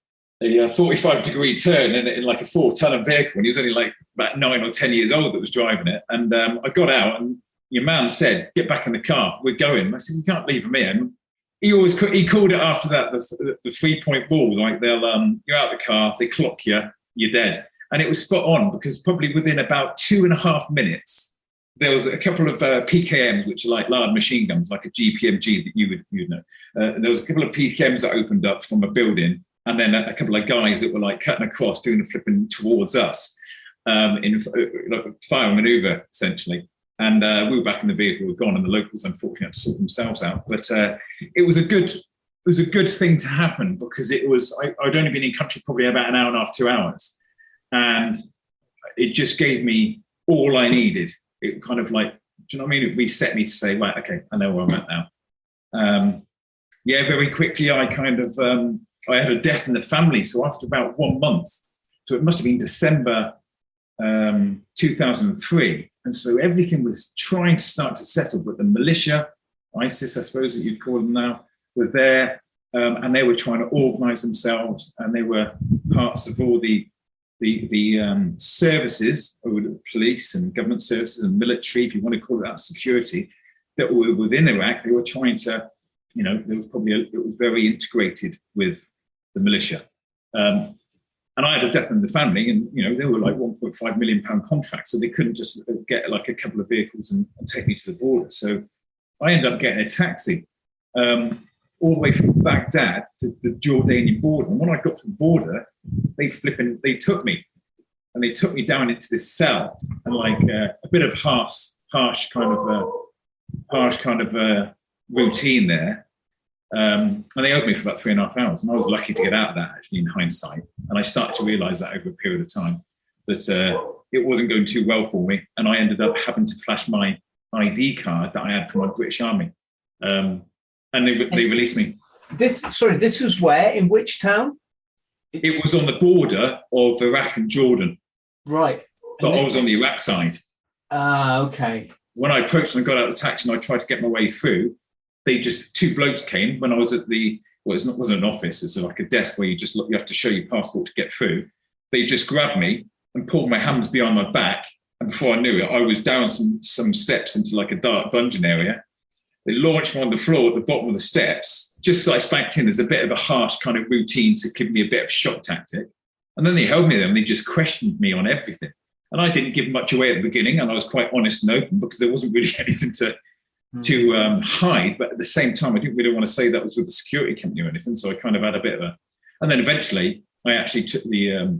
45-degree turn in like a 4-ton vehicle, and he was only like about 9 or 10 years old that was driving it. And I got out, and your man said, "Get back in the car, we're going." I said, "You can't leave him in." He always he called it after that the 3-point ball. Like they'll you're out of the car, they clock you, you're dead. And it was spot on because probably within about 2.5 minutes, there was a couple of PKMs, which are like large machine guns, like a GPMG that you'd know. There was a couple of PKMs that opened up from a building. And then a couple of guys that were like cutting across, doing a flipping towards us in a fire maneuver, essentially. And we were back in the vehicle, we were gone, and the locals, unfortunately, had to sort themselves out. But it was a good thing to happen because it was, I'd only been in country probably about an hour and a half, 2 hours. And it just gave me all I needed. It kind of like, do you know what I mean? It reset me to say, right, okay, I know where I'm at now. Yeah, very quickly, I kind of... I had a death in the family. So after about 1 month, so it must have been December 2003. And so everything was trying to start to settle, but the militia, ISIS, I suppose that you'd call them now, were there and they were trying to organize themselves. And they were parts of all the services, the police and government services and military, if you want to call it that, security, that were within Iraq. They were trying to, you know, there was probably it was very integrated with the militia, and I had a death in the family, and you know they were like £1.5 million contracts, so they couldn't just get like a couple of vehicles and take me to the border. So I ended up getting a taxi all the way from Baghdad to the Jordanian border. And when I got to the border, they took me, and they took me down into this cell and like a bit of harsh kind of routine there, and they held me for about 3.5 hours, and I was lucky to get out of that actually in hindsight. And I started to realize that over a period of time that it wasn't going too well for me, and I ended up having to flash my ID card that I had from my British Army, and they released me. This was where, in which town? It was on the border of Iraq and Jordan, right? But I was on the Iraq side. Okay. When I approached and got out of the taxi and I tried to get my way through, they just, two blokes came when I was at the, well, it wasn't an office, it's like a desk where you have to show your passport to get through. They just grabbed me and pulled my hands behind my back. And before I knew it, I was down some steps into like a dark dungeon area. They launched me on the floor at the bottom of the steps, just like spanked in as a bit of a harsh kind of routine to give me a bit of shock tactic. And then they held me there and they just questioned me on everything. And I didn't give much away at the beginning, and I was quite honest and open because there wasn't really anything to hide, but at the same time, I didn't really want to say that was with the security company or anything, so I kind of had a bit of a... And then eventually, I actually took the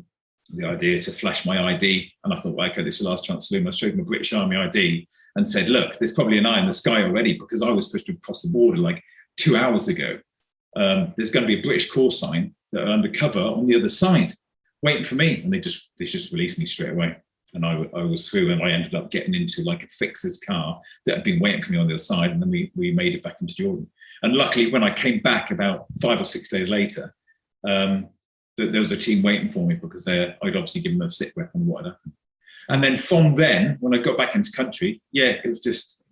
idea to flash my ID, and I thought, well, okay, this is the last chance to lose. I showed my British Army ID and said, look, there's probably an eye in the sky already because I was supposed to cross the border like 2 hours ago. There's going to be a British call sign that are undercover on the other side waiting for me, and they just released me straight away. And I was through, and I ended up getting into like a fixer's car that had been waiting for me on the other side. And then we made it back into Jordan. And luckily, when I came back about 5 or 6 days later, there was a team waiting for me because I'd obviously given them a sit rep on what had happened. And then from then, when I got back into country, yeah, it was just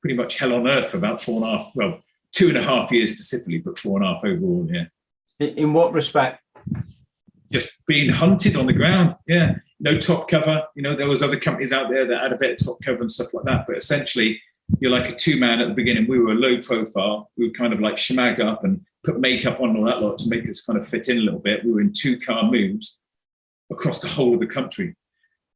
pretty much hell on earth for about 4.5, well, 2.5 years specifically, but 4.5 overall, yeah. In what respect? Just being hunted on the ground, yeah. No top cover. You know, there was other companies out there that had a bit of top cover and stuff like that. But essentially, you're like a two-man at the beginning. We were low profile. We would kind of like shmag up and put makeup on and all that lot to make us kind of fit in a little bit. We were in two-car moves across the whole of the country.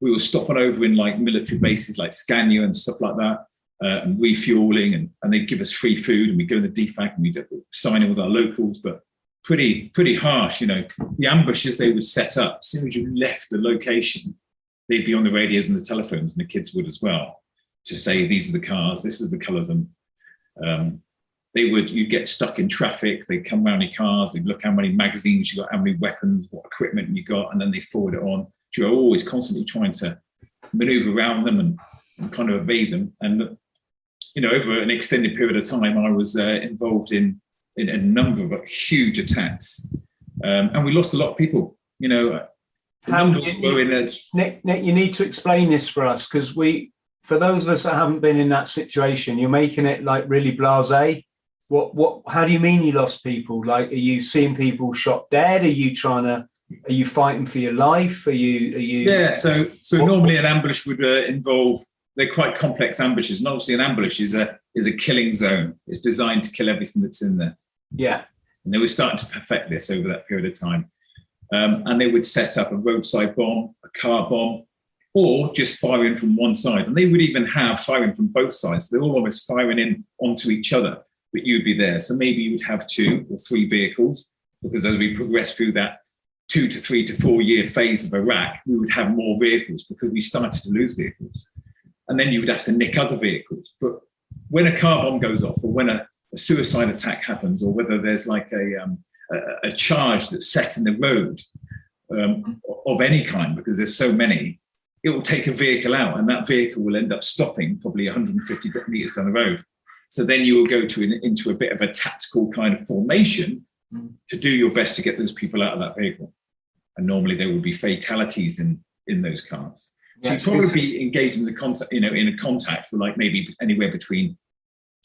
We were stopping over in like military bases like Scania and stuff like that, and refueling, and they'd give us free food, and we'd go to the DFAC and we'd sign in with our locals, but pretty harsh, you know. The ambushes they would set up, as soon as you left the location, they'd be on the radios and the telephones, and the kids would as well, to say, these are the cars, this is the colour of them. You'd get stuck in traffic, they'd come round your cars, they'd look how many magazines you got, how many weapons, what equipment you got, and then they forward it on. You're always constantly trying to manoeuvre around them and kind of evade them. And, you know, over an extended period of time, I was involved in a number of huge attacks. And we lost a lot of people, you know. Nick, you need to explain this for us, because for those of us that haven't been in that situation, you're making it like really blasé. How do you mean you lost people? Like, are you seeing people shot dead? Are you fighting for your life? Yeah. So normally an ambush would involve. They're quite complex ambushes, and obviously an ambush is a killing zone. It's designed to kill everything that's in there. Yeah. And they were starting to perfect this over that period of time, and they would set up a roadside bomb, a car bomb, or just firing from one side. And they would even have firing from both sides. They're all almost firing in onto each other, but you'd be there. So maybe you'd have 2 or 3 vehicles, because as we progress through that 2 to 3 to 4 year phase of Iraq, we would have more vehicles because we started to lose vehicles. And then you would have to nick other vehicles. But when a car bomb goes off, or when a suicide attack happens, or whether there's like a charge that's set in the road of any kind, because there's so many, it will take a vehicle out, and that vehicle will end up stopping probably 150 meters down the road. So then you will go into a bit of a tactical kind of formation to do your best to get those people out of that vehicle. And normally there would be fatalities in those cars. So you'd probably be engaged in the contact, you know, in a contact for like maybe anywhere between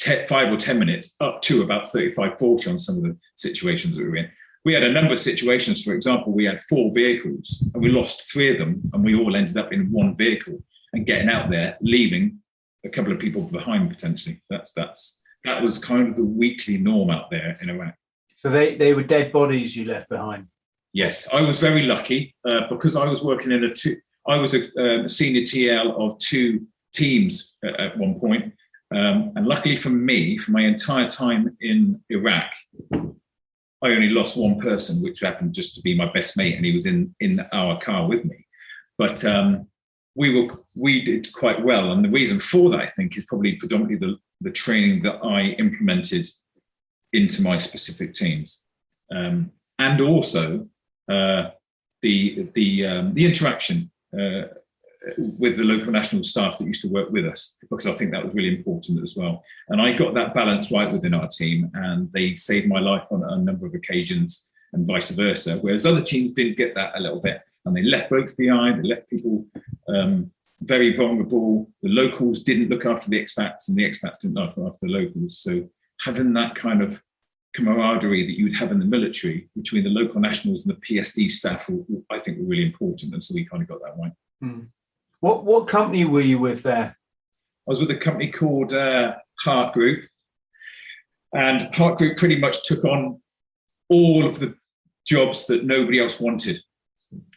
5 or 10 minutes up to about 35, 40 on some of the situations that we were in. We had a number of situations. For example, we had 4 vehicles and we lost 3 of them, and we all ended up in one vehicle and getting out there, leaving a couple of people behind potentially. That was kind of the weekly norm out there in Iraq. So they were dead bodies you left behind? Yes, I was very lucky because I was working in I was a senior TL of 2 teams at one point. And luckily for me, for my entire time in Iraq, I only lost 1 person, which happened just to be my best mate, and he was in our car with me. But we did quite well. And the reason for that, I think, is probably predominantly the training that I implemented into my specific teams, and also the interaction with the local national staff that used to work with us, because I think that was really important as well. And I got that balance right within our team, and they saved my life on a number of occasions, and vice versa. Whereas other teams didn't get that a little bit, and they left folks behind. They left people very vulnerable. The locals didn't look after the expats, and the expats didn't look after the locals. So having that kind of camaraderie that you'd have in the military between the local nationals and the PSD staff, I think, were really important. And so we kind of got that right. Mm. What company were you with there? I was with a company called Hart Group. And Hart Group pretty much took on all of the jobs that nobody else wanted.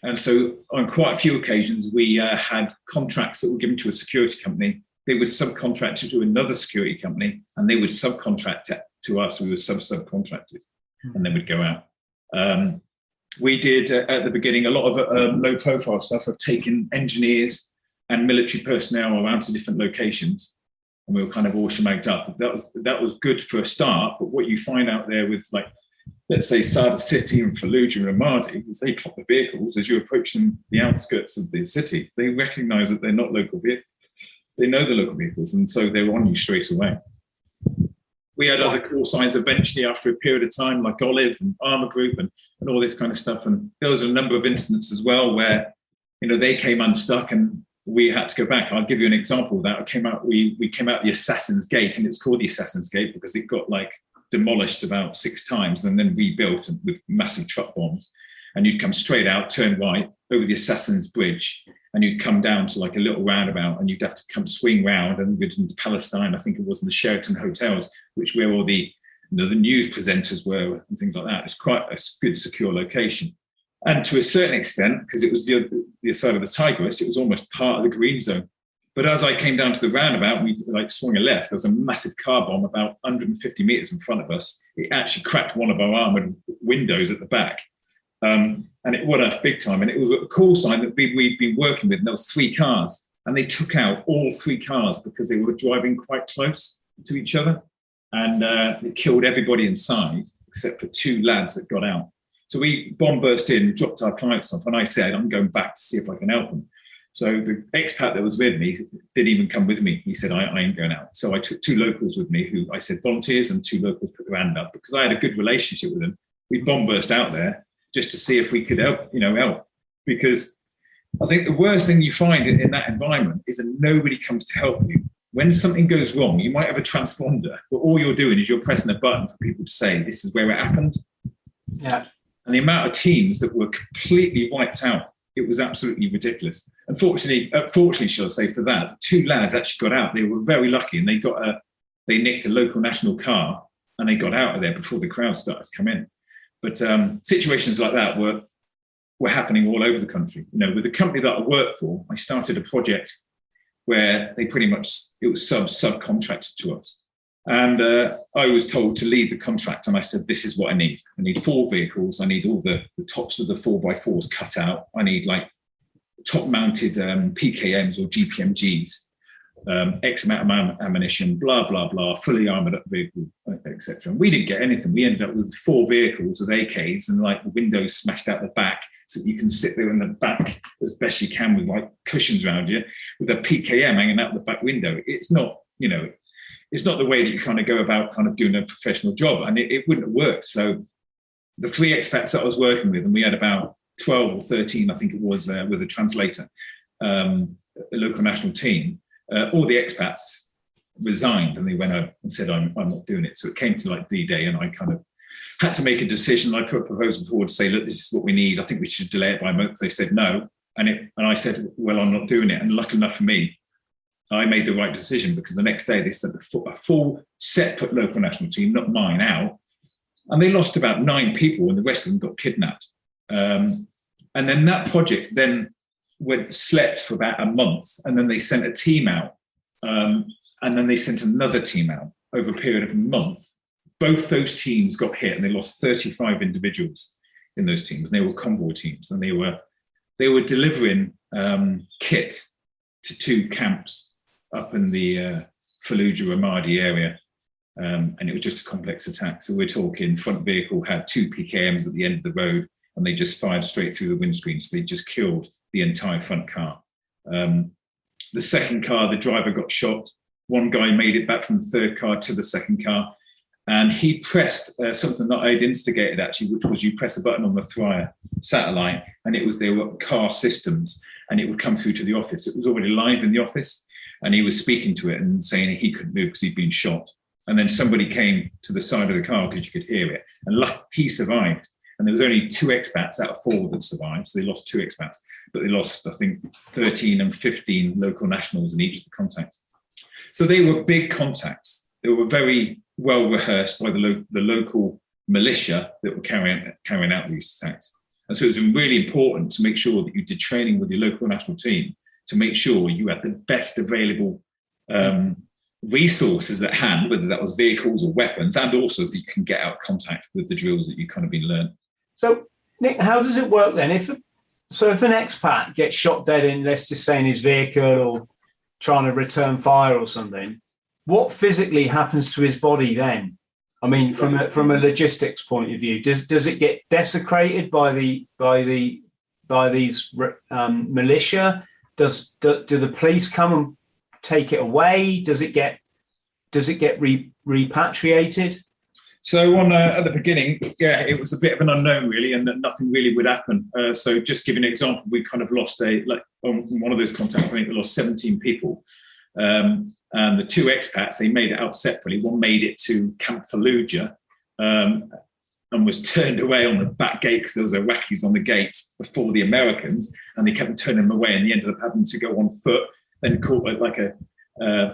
And so on quite a few occasions, we had contracts that were given to a security company. They would subcontract to another security company, and they would subcontract to us. We were subcontracted, and then we'd go out. We did at the beginning a lot of low profile stuff of taking engineers and military personnel around to different locations, and we were kind of all shmagged up. That was good for a start, but what you find out there with, like, let's say Sada City and Fallujah and Ramadi, is they pop the vehicles as you approach them, the outskirts of the city. They recognize that they're not local vehicles. They know the local vehicles, and so they were on you straight away. We had other call signs eventually after a period of time, like Olive and Armour Group and all this kind of stuff. And there was a number of incidents as well where, you know, they came unstuck and we had to go back. I'll give you an example of that. We came out the Assassin's Gate, and it was called the Assassin's Gate because it got like demolished about 6 times and then rebuilt with massive truck bombs. And you'd come straight out, turn right, over the Assassin's Bridge, and you'd come down to like a little roundabout, and you'd have to come swing round and go into Palestine. I think it was in the Sheraton hotels, which where all the, you know, the news presenters were and things like that. It's quite a good, secure location. And to a certain extent, because it was the side of the Tigris, it was almost part of the green zone. But as I came down to the roundabout, we like swung a left. There was a massive car bomb about 150 meters in front of us. It actually cracked one of our armored windows at the back. And it went off big time. And it was a call sign that we'd been working with. And there was three cars. And they took out all three cars because they were driving quite close to each other. And it killed everybody inside except for two lads that got out. So we bomb burst in, dropped our clients off, and I said, I'm going back to see if I can help them. So the expat that was with me didn't even come with me. He said, I ain't going out. So I took two locals with me who I said volunteers, and two locals put their hand up because I had a good relationship with them. We bomb burst out there just to see if we could help, because I think the worst thing you find in that environment is that nobody comes to help you. When something goes wrong, you might have a transponder, but all you're doing is you're pressing a button for people to say, this is where it happened. Yeah. And the amount of teams that were completely wiped out, it was absolutely ridiculous. Unfortunately, shall I say, for that, the two lads actually got out. They were very lucky, and they nicked a local national car, and they got out of there before the crowd started to come in. But situations like that were happening all over the country. With the company that I worked for, I started a project where they pretty much, it was subcontracted to us. And I was told to lead the contract, and I said, this is what I need. I need four vehicles. I need all the tops of the 4x4s cut out. I need like top-mounted PKMs or GPMGs, X amount of ammunition, blah, blah, blah, fully armoured up vehicle, etc. And we didn't get anything. We ended up with four vehicles with AKs and like the windows smashed out the back so that you can sit there in the back as best you can with like cushions around you with a PKM hanging out the back window. It's not, it's not the way that you kind of go about kind of doing a professional job, and it wouldn't have worked. So the three expats that I was working with, and we had about 12 or 13, I think it was, with a translator, a local national team, all the expats resigned and they went home and said, I'm not doing it. So it came to like D-Day, and I kind of had to make a decision. I put a proposal forward to say, look, this is what we need. I think we should delay it by a month. They said no. And I said, well, I'm not doing it. And lucky enough for me, I made the right decision, because the next day they sent a full separate local national team, not mine, out. And they lost about 9 people, and the rest of them got kidnapped. And then that project then slept for about a month. And then they sent a team out. And then they sent another team out over a period of a month. Both those teams got hit, and they lost 35 individuals in those teams. And they were convoy teams, and they were delivering kit to two camps up in the Fallujah, Ramadi area, and it was just a complex attack. So we're talking front vehicle had two PKMs at the end of the road, and they just fired straight through the windscreen, so they just killed the entire front car. The second car, the driver got shot. One guy made it back from the third car to the second car, and he pressed something that I'd instigated, actually, which was you press a button on the Thrier satellite, and it was there were car systems, and it would come through to the office. It was already live in the office. And he was speaking to it and saying he couldn't move because he'd been shot. And then somebody came to the side of the car because you could hear it. And luckily, he survived. And there was only 2 expats out of 4 that survived. So they lost 2 expats, but they lost, I think, 13 and 15 local nationals in each of the contacts. So they were big contacts. They were very well rehearsed by the local militia that were carrying out these attacks. And so it was really important to make sure that you did training with your local national team to make sure you had the best available resources at hand, whether that was vehicles or weapons, and also that you can get out of contact with the drills that you kind of been learned. So, Nick, how does it work then? If an expat gets shot dead in, let's just say, in his vehicle or trying to return fire or something, what physically happens to his body then? I mean, from a logistics point of view, does it get desecrated by these militia? Do the police come and take it away? Does it get repatriated? So at the beginning, yeah, it was a bit of an unknown really, and that nothing really would happen. So just giving an example, we kind of lost one of those contacts. I think we lost 17 people, and the 2 expats, they made it out separately. One made it to Camp Fallujah, and was turned away on the back gate because there was Iraqis on the gate before the Americans, and they kept turning them away, and he ended up having to go on foot. Then caught like a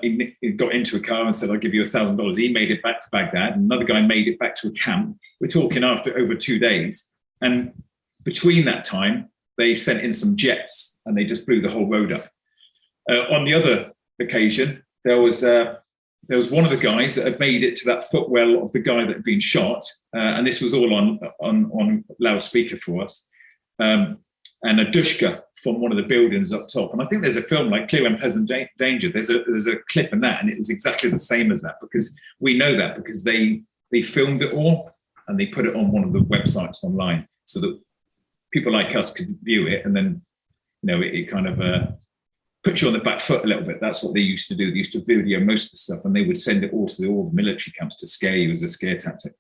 he got into a car and said, "I'll give you $1,000." He made it back to Baghdad. Another guy made it back to a camp. We're talking after over 2 days, and between that time, they sent in some jets and they just blew the whole road up. On the other occasion, there was one of the guys that had made it to that footwell of the guy that had been shot, and this was all on loudspeaker for us, and a dushka from one of the buildings up top. And I think there's a film like Clear and Present Danger. There's a clip in that, and it was exactly the same as that, because we know that because they filmed it all and they put it on one of the websites online so that people like us could view it, and then it kind of put you on the back foot a little bit. That's what they used to do. They used to video most of the stuff, and they would send it all to all the military camps to scare you as a scare tactic.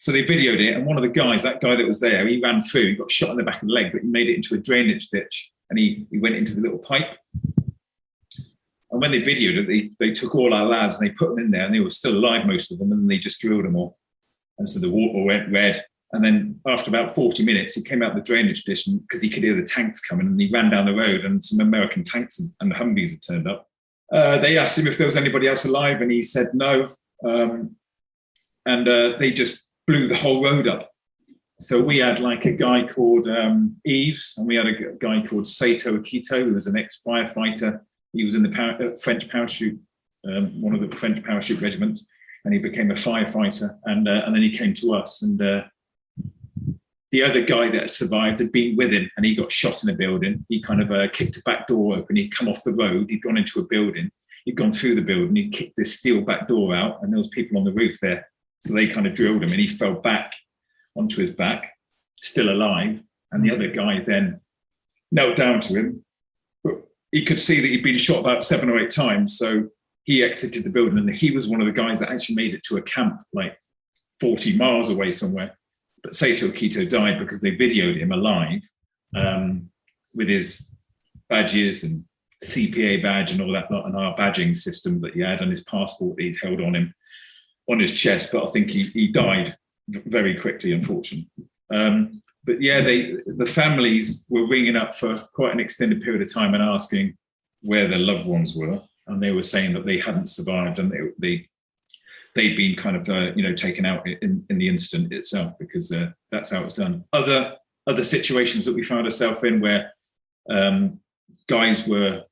So they videoed it, and one of the guys, that guy that was there, he ran through, he got shot in the back of the leg, but he made it into a drainage ditch, and he went into the little pipe. And when they videoed it, they took all our lads and they put them in there, and they were still alive, most of them, and they just drilled them all. And so the water went red. And then after about 40 minutes, he came out the drainage ditch because he could hear the tanks coming, and he ran down the road, and some American tanks and Humvees had turned up. They asked him if there was anybody else alive, and he said no. They just blew the whole road up. So we had like a guy called Eves, and we had a guy called Sato Akito, who was an ex-firefighter. He was in the French parachute, one of the French parachute regiments, and he became a firefighter. And then he came to us, and the other guy that survived had been with him, and he got shot in a building. He kind of kicked a back door open. He'd come off the road. He'd gone into a building. He'd gone through the building. He'd kicked this steel back door out, and there was people on the roof there. So they kind of drilled him, and he fell back onto his back, still alive. And the other guy then knelt down to him. But he could see that he'd been shot about 7 or 8 times. So he exited the building, and he was one of the guys that actually made it to a camp like 40 miles away somewhere. But Sato Akito died because they videoed him alive with his badges and CPA badge and all that, and our badging system that he had, and his passport that he'd held on him, on his chest. But I think he died very quickly, unfortunately. But yeah, the families were ringing up for quite an extended period of time and asking where their loved ones were. And they were saying that they hadn't survived, and they'd been kind of, taken out in the incident itself, because that's how it's done. Other situations that we found ourselves in where guys were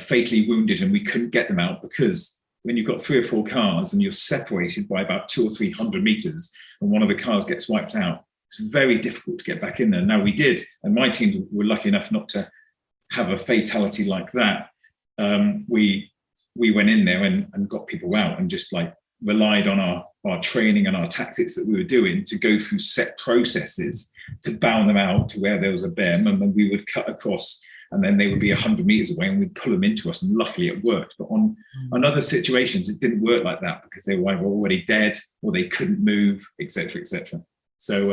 fatally wounded, and we couldn't get them out, because when you've got 3 or 4 cars and you're separated by about 200 or 300 meters, and one of the cars gets wiped out, it's very difficult to get back in there. Now we did, and my teams were lucky enough not to have a fatality like that. We went in there and got people out, and just like relied on our training and our tactics that we were doing to go through set processes to bound them out to where there was a bear, and then we would cut across, and then they would be 100 meters away, and we'd pull them into us, and luckily it worked. But on other situations, it didn't work like that, because they were either already dead or they couldn't move, etc. So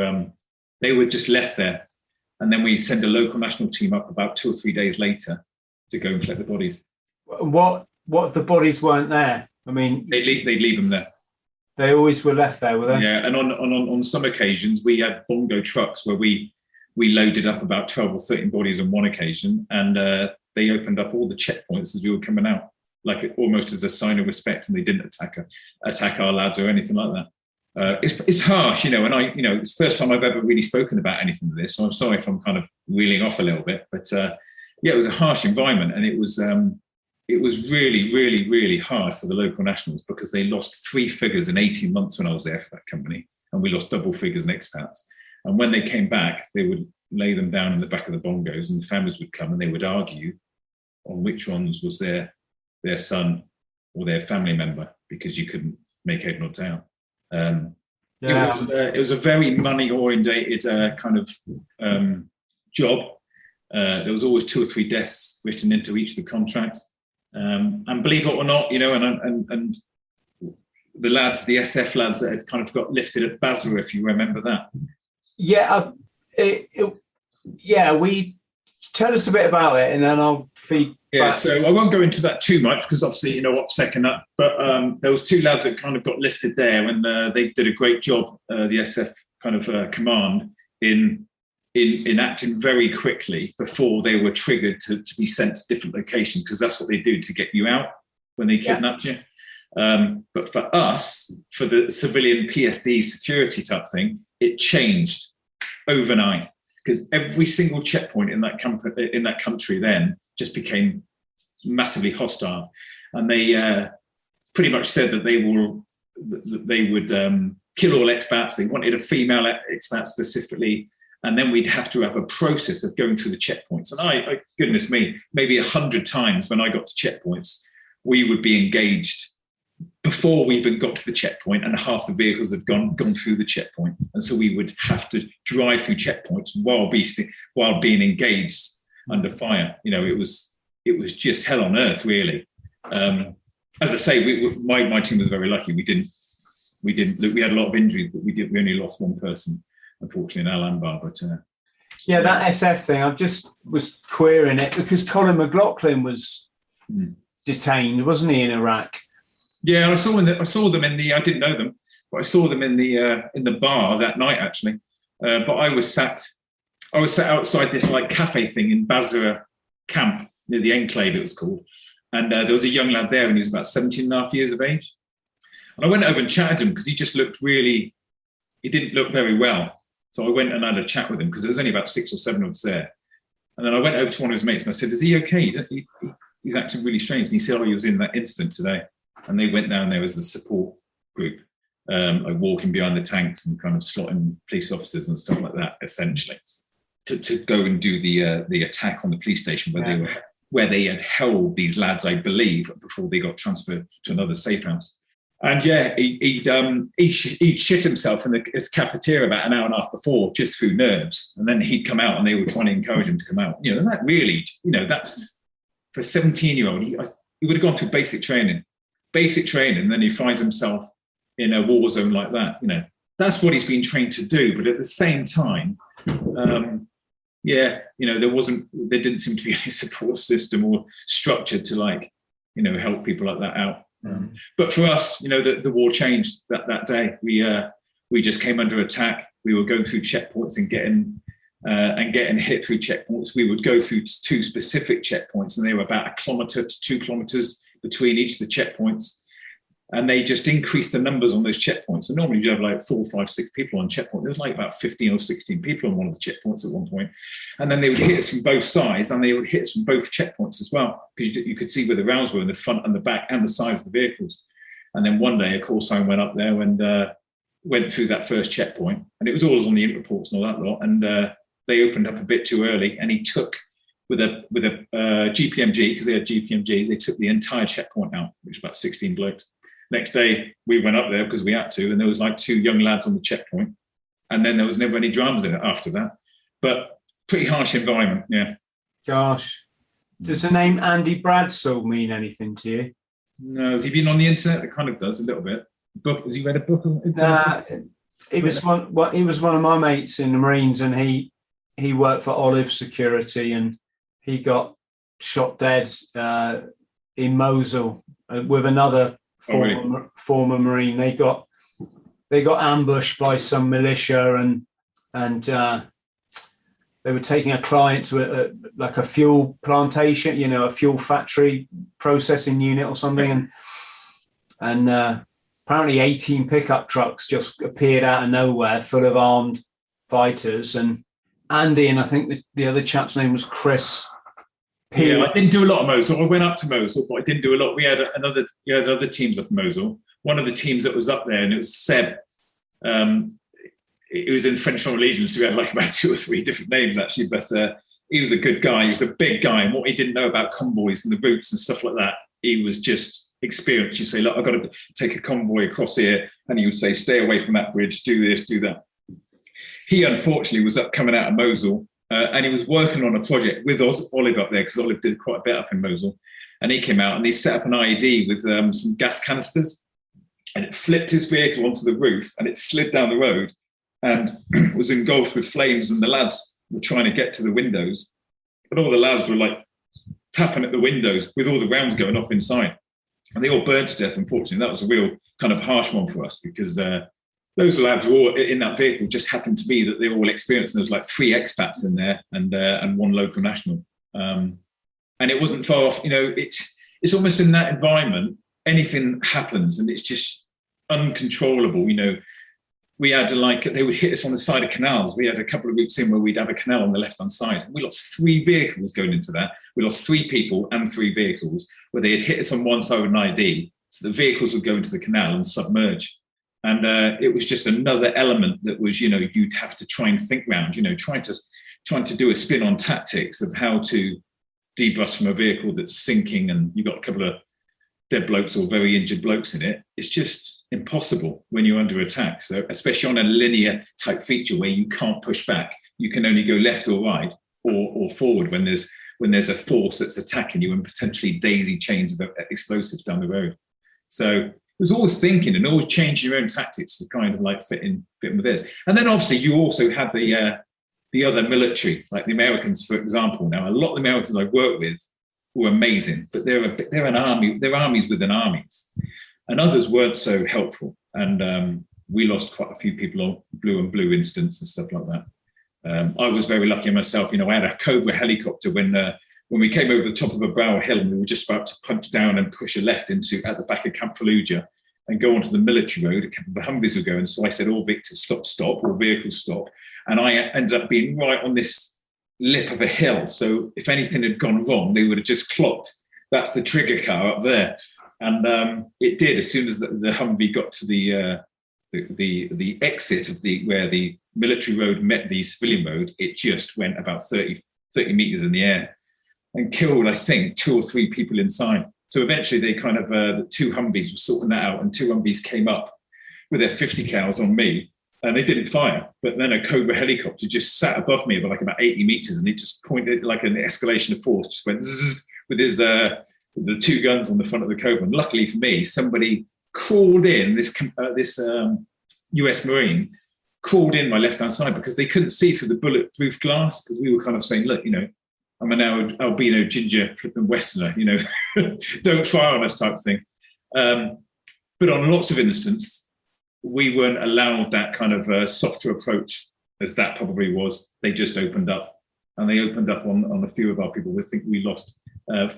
they were just left there, and then we send a local national team up about 2 or 3 days later to go and collect the bodies. What if the bodies weren't there? I mean, they'd leave them there. They always were left there, were they? Yeah, and on some occasions, we had bongo trucks where we loaded up about 12 or 13 bodies on one occasion, and they opened up all the checkpoints as we were coming out, like almost as a sign of respect, and they didn't attack our lads or anything like that. It's harsh, and I it's the first time I've ever really spoken about anything like this, so I'm sorry if I'm kind of reeling off a little bit, but it was a harsh environment, and it was really, really, really hard for the local nationals, because they lost 3 figures in 18 months when I was there for that company, and we lost double figures in expats. And when they came back, they would lay them down in the back of the bongos, and the families would come and they would argue on which ones was their son or their family member, because you couldn't make head nor tail. Yeah. It was a very money-orientated kind of job. There was always 2 or 3 deaths written into each of the contracts. And believe it or not, and the lads, the SF lads that had kind of got lifted at Basra, if you remember that. Yeah, We tell us a bit about it, and then I'll feed. Yeah, back. So I won't go into that too much, because obviously OPSEC and that. But there was 2 lads that kind of got lifted there, and they did a great job. The SF kind of command in acting very quickly before they were triggered to be sent to different locations, because that's what they do to get you out when they kidnapped you. But for us, for the civilian PSD security type thing, it changed overnight, because every single checkpoint in that country then just became massively hostile, and they pretty much said that they would kill all expats. They wanted a female expat specifically, and then we'd have to have a process of going through the checkpoints. And I goodness me, maybe 100 times when I got to checkpoints, we would be engaged before we even got to the checkpoint, and half the vehicles had gone through the checkpoint. And so we would have to drive through checkpoints while being engaged under fire. You know, it was just hell on earth, really. As I say, my team was very lucky. We had a lot of injuries, but we only lost one person, unfortunately, in Al Anbar. But yeah, that SF thing, I just was querying it because Colin McLaughlin was detained, wasn't he, in Iraq? Yeah, I didn't know them, but I saw them in the bar that night, actually. But I was sat outside this like cafe thing in Basra camp, near the Enclave it was called. And there was a young lad there, and he was about 17 and a half years of age. And I went over and chatted to him because he just looked really, he didn't look very well. So I went and had a chat with him because there was only about 6 or 7 of us there. And then I went over to one of his mates and I said, "Is he okay? He's acting really strange." And he said, "Oh, he was in that incident today." And they went down there as the support group, walking behind the tanks and kind of slotting police officers and stuff like that, essentially, to go and do the attack on the police station where they had held these lads, I believe, before they got transferred to another safe house. And yeah, he'd shit himself in the cafeteria about an hour and a half before, just through nerves. And then he'd come out, and they were trying to encourage him to come out. You know, that really, you know, that's for a 17-year-old. He would have gone through basic training, and then he finds himself in a war zone like that. You know, that's what he's been trained to do. But at the same time, you know, there didn't seem to be any support system or structure to, like, you know, help people like that out. But for us, you know, the war changed that day. We just came under attack. We were going through checkpoints and getting hit through checkpoints. We would go through two specific checkpoints, and they were about 1 kilometre to 2 kilometres between each of the checkpoints, and they just increased the numbers on those checkpoints. So normally you have like 4, 5, 6 people on checkpoint. There was like about 15 or 16 people on one of the checkpoints at one point. And then they would hit us from both sides, and they would hit us from both checkpoints as well, because you could see where the rounds were in the front and the back and the sides of the vehicles. And then one day a call sign went up there and went through that first checkpoint, and it was always on the interports and all that lot. And they opened up a bit too early, and he took, with a GPMG, because they had GPMGs, they took the entire checkpoint out, which was about 16 blokes. Next day, we went up there because we had to, and there was like 2 young lads on the checkpoint, and then there was never any dramas in it after that. But pretty harsh environment, yeah. Gosh. Does the name Andy Bradshaw mean anything to you? No. Has he been on the internet? It kind of does, a little bit. Book? Has he read a book? Nah, he was one of my mates in the Marines, and he worked for Olive security, and he got shot dead in Mosul with another former Marine. They got ambushed by some militia, and they were taking a client to like a fuel plantation, you know, a fuel factory processing unit or something. And apparently 18 pickup trucks just appeared out of nowhere, full of armed fighters. And Andy, and I think the other chap's name was Chris. Yeah, I didn't do a lot of Mosul. I went up to Mosul, but I didn't do a lot. We had other teams up in Mosul. One of the teams that was up there, and it was Seb. It was in French Royal Legion, so we had like about 2 or 3 different names, actually. But he was a good guy. He was a big guy, and what he didn't know about convoys and the routes and stuff like that, he was just experienced. You say, look, I've got to take a convoy across here, and he would say, stay away from that bridge, do this, do that. He, unfortunately, was up coming out of Mosul. And he was working on a project with Olive up there, because Olive did quite a bit up in Mosul. And he came out and he set up an IED with some gas canisters, and it flipped his vehicle onto the roof, and it slid down the road and was engulfed with flames. And the lads were trying to get to the windows, but all the lads were like tapping at the windows with all the rounds going off inside. And they all burned to death, unfortunately. That was a real kind of harsh one for us, because those lads were all in that vehicle. Just happened to be that they were all experienced. And there was like three expats in there and one local national. And it wasn't far off. You know, it's almost in that environment, anything happens and it's just uncontrollable. You know, we had they would hit us on the side of canals. We had a couple of weeks in where we'd have a canal on the left-hand side. We lost three vehicles going into that. We lost three people and three vehicles where they had hit us on one side with an ID. So the vehicles would go into the canal and submerge. And it was just another element that was, you know, you'd have to try and think round, you know, trying to do a spin on tactics of how to debrust from a vehicle that's sinking and you've got a couple of dead blokes or very injured blokes in it. It's just impossible when you're under attack. So especially on a linear type feature where you can't push back, you can only go left or right or forward when there's a force that's attacking you and potentially daisy chains of explosives down the road. So it was always thinking and always changing your own tactics to kind of like fit in with this. And then obviously you also had the other military, like the Americans, for example. Now, a lot of the Americans I work with were amazing, but they're an army. They're armies within armies, and others weren't so helpful. And we lost quite a few people on Blue and Blue incidents and stuff like that. I was very lucky myself. You know, I had a Cobra helicopter when we came over the top of a brow hill and we were just about to punch down and push a left into at the back of Camp Fallujah and go onto the military road. A couple of Humvees were going, so I said, "All victors, stop! All vehicles, stop!" And I ended up being right on this lip of a hill. So if anything had gone wrong, they would have just clocked. That's the trigger car up there. And it did. As soon as the Humvee got to the exit of where the military road met the civilian road, it just went about 30 meters in the air and killed, I think, two or three people inside. So eventually they kind of, the two Humvees were sorting that out and two Humvees came up with their 50 cals on me. And they didn't fire, but then a Cobra helicopter just sat above me about 80 meters, and it just pointed like an escalation of force, just went zzz, with his the two guns on the front of the Cobra. And luckily for me, somebody called in this US Marine called in my left-hand side because they couldn't see through the bulletproof glass because we were kind of saying, look, you know, I'm an albino ginger flipping Westerner, you know, don't fire on us type of thing. But on lots of instances, we weren't allowed that kind of softer approach as that probably was. They just opened up, and they opened up on a few of our people. We think we lost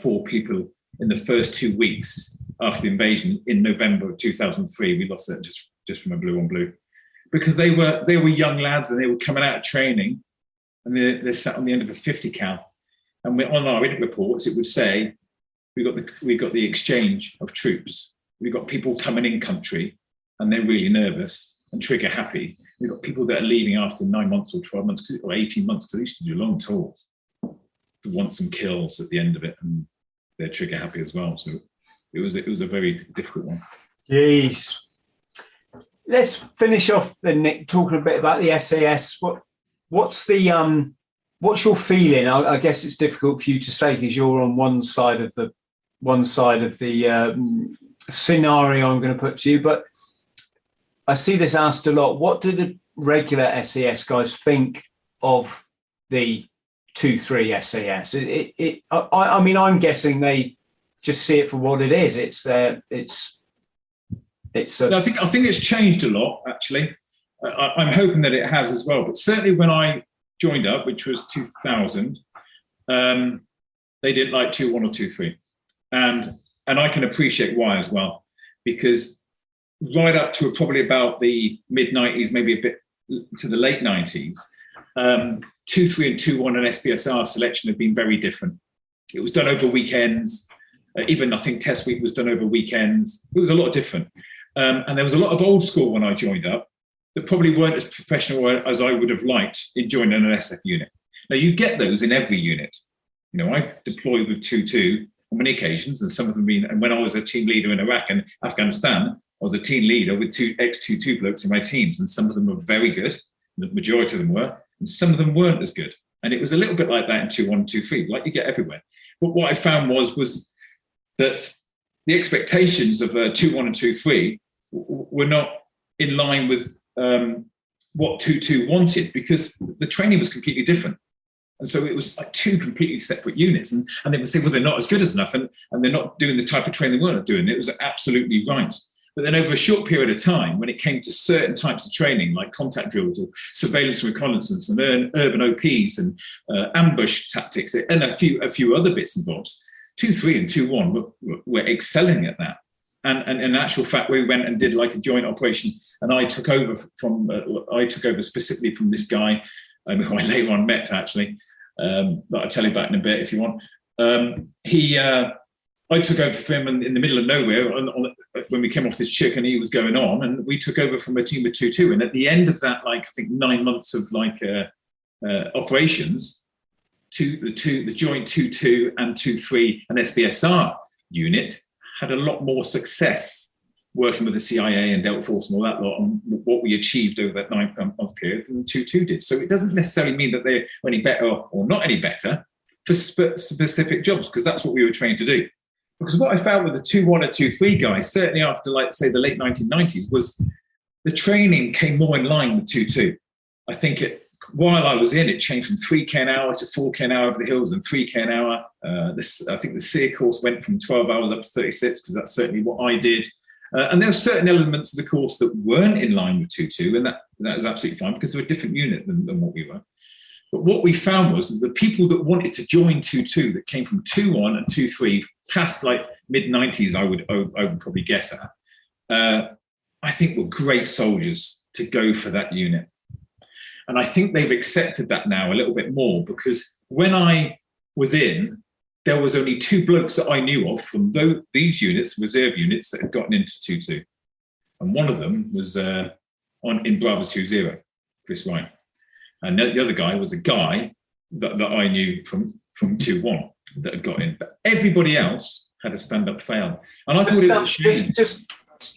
four people in the first 2 weeks after the invasion in November of 2003. We lost them just from a Blue on Blue because they were young lads and they were coming out of training, and they sat on the end of a 50 cal. And on our edit reports, it would say we got the exchange of troops. We got people coming in country, and they're really nervous and trigger happy. We've got people that are leaving after 9 months or 12 months or 18 months, because they used to do long tours, who want some kills at the end of it, and they're trigger happy as well. So it was a very difficult one. Jeez. Let's finish off then, Nick, talking a bit about the SAS. What's your feeling? I guess it's difficult for you to say because you're on one side of the scenario I'm going to put to you, but I see this asked a lot. What do the regular SAS guys think of the 23 SAS? I mean, I'm guessing they just see it for what it is. I think it's changed a lot, actually. I'm hoping that it has as well. But certainly when I joined up, which was 2000, they didn't like 2-1 or 2-3, and I can appreciate why as well, because right up to probably about the mid 90s, maybe a bit to the late 90s, 2-3 and 2-1 and SPSR selection have been very different. It was done over weekends. Even I think test week was done over weekends. It was a lot different. And there was a lot of old school when I joined up that probably weren't as professional as I would have liked in joining an SF unit. Now you get those in every unit. You know, I've deployed with 2-2 on many occasions, and some of them and when I was a team leader in Iraq and Afghanistan, I was a team leader with two ex-2-2 blokes in my teams, and some of them were very good. The majority of them were, and some of them weren't as good. And it was a little bit like that in 2-1, 2-3, like you get everywhere. But what I found was that the expectations of 2-1 and 2-3 were not in line with what 2-2 wanted, because the training was completely different. And so it was like two completely separate units. And they would say, well, they're not as good as enough, and they're not doing the type of training they were doing. It was absolutely right. But then over a short period of time, when it came to certain types of training, like contact drills or surveillance reconnaissance and urban OPs and ambush tactics and a few other bits and bobs, 2-3 and 2-1 were excelling at that. And in actual fact, we went and did like a joint operation, and I took over specifically from this guy who I later on met, actually, but I'll tell you about in a bit if you want. I took over from him in the middle of nowhere when we came off this chick and he was going on, and we took over from a team of 2-2. And at the end of that, like I think 9 months of like operations, the joint 2-2 and 2-3 and SPSR unit had a lot more success working with the CIA and Delta Force and all that lot on what we achieved over that 9-month period than 2-2 did. So it doesn't necessarily mean that they're any better or not any better for specific jobs, because that's what we were trained to do. Because what I found with the 2-1 and 2-3 guys, certainly after, like, say, the late 1990s, was the training came more in line with 2-2. I think while I was in, it changed from 3K an hour to 4K an hour over the hills and 3K an hour. I think the SERE course went from 12 hours up to 36, because that's certainly what I did. And there were certain elements of the course that weren't in line with 2-2, and that was absolutely fine, because they were a different unit than what we were. But what we found was that the people that wanted to join 2-2 that came from 2-1 and 2-3 past like mid-90s, I would probably guess at, I think were great soldiers to go for that unit. And I think they've accepted that now a little bit more, because when I was in, there was only two blokes that I knew of from these units, reserve units, that had gotten into 2-2. And one of them was in Bravo's 2-0, Chris Ryan. And the other guy was a guy that I knew from 2-1 that had got in. But everybody else had a stand-up fail. And I thought it was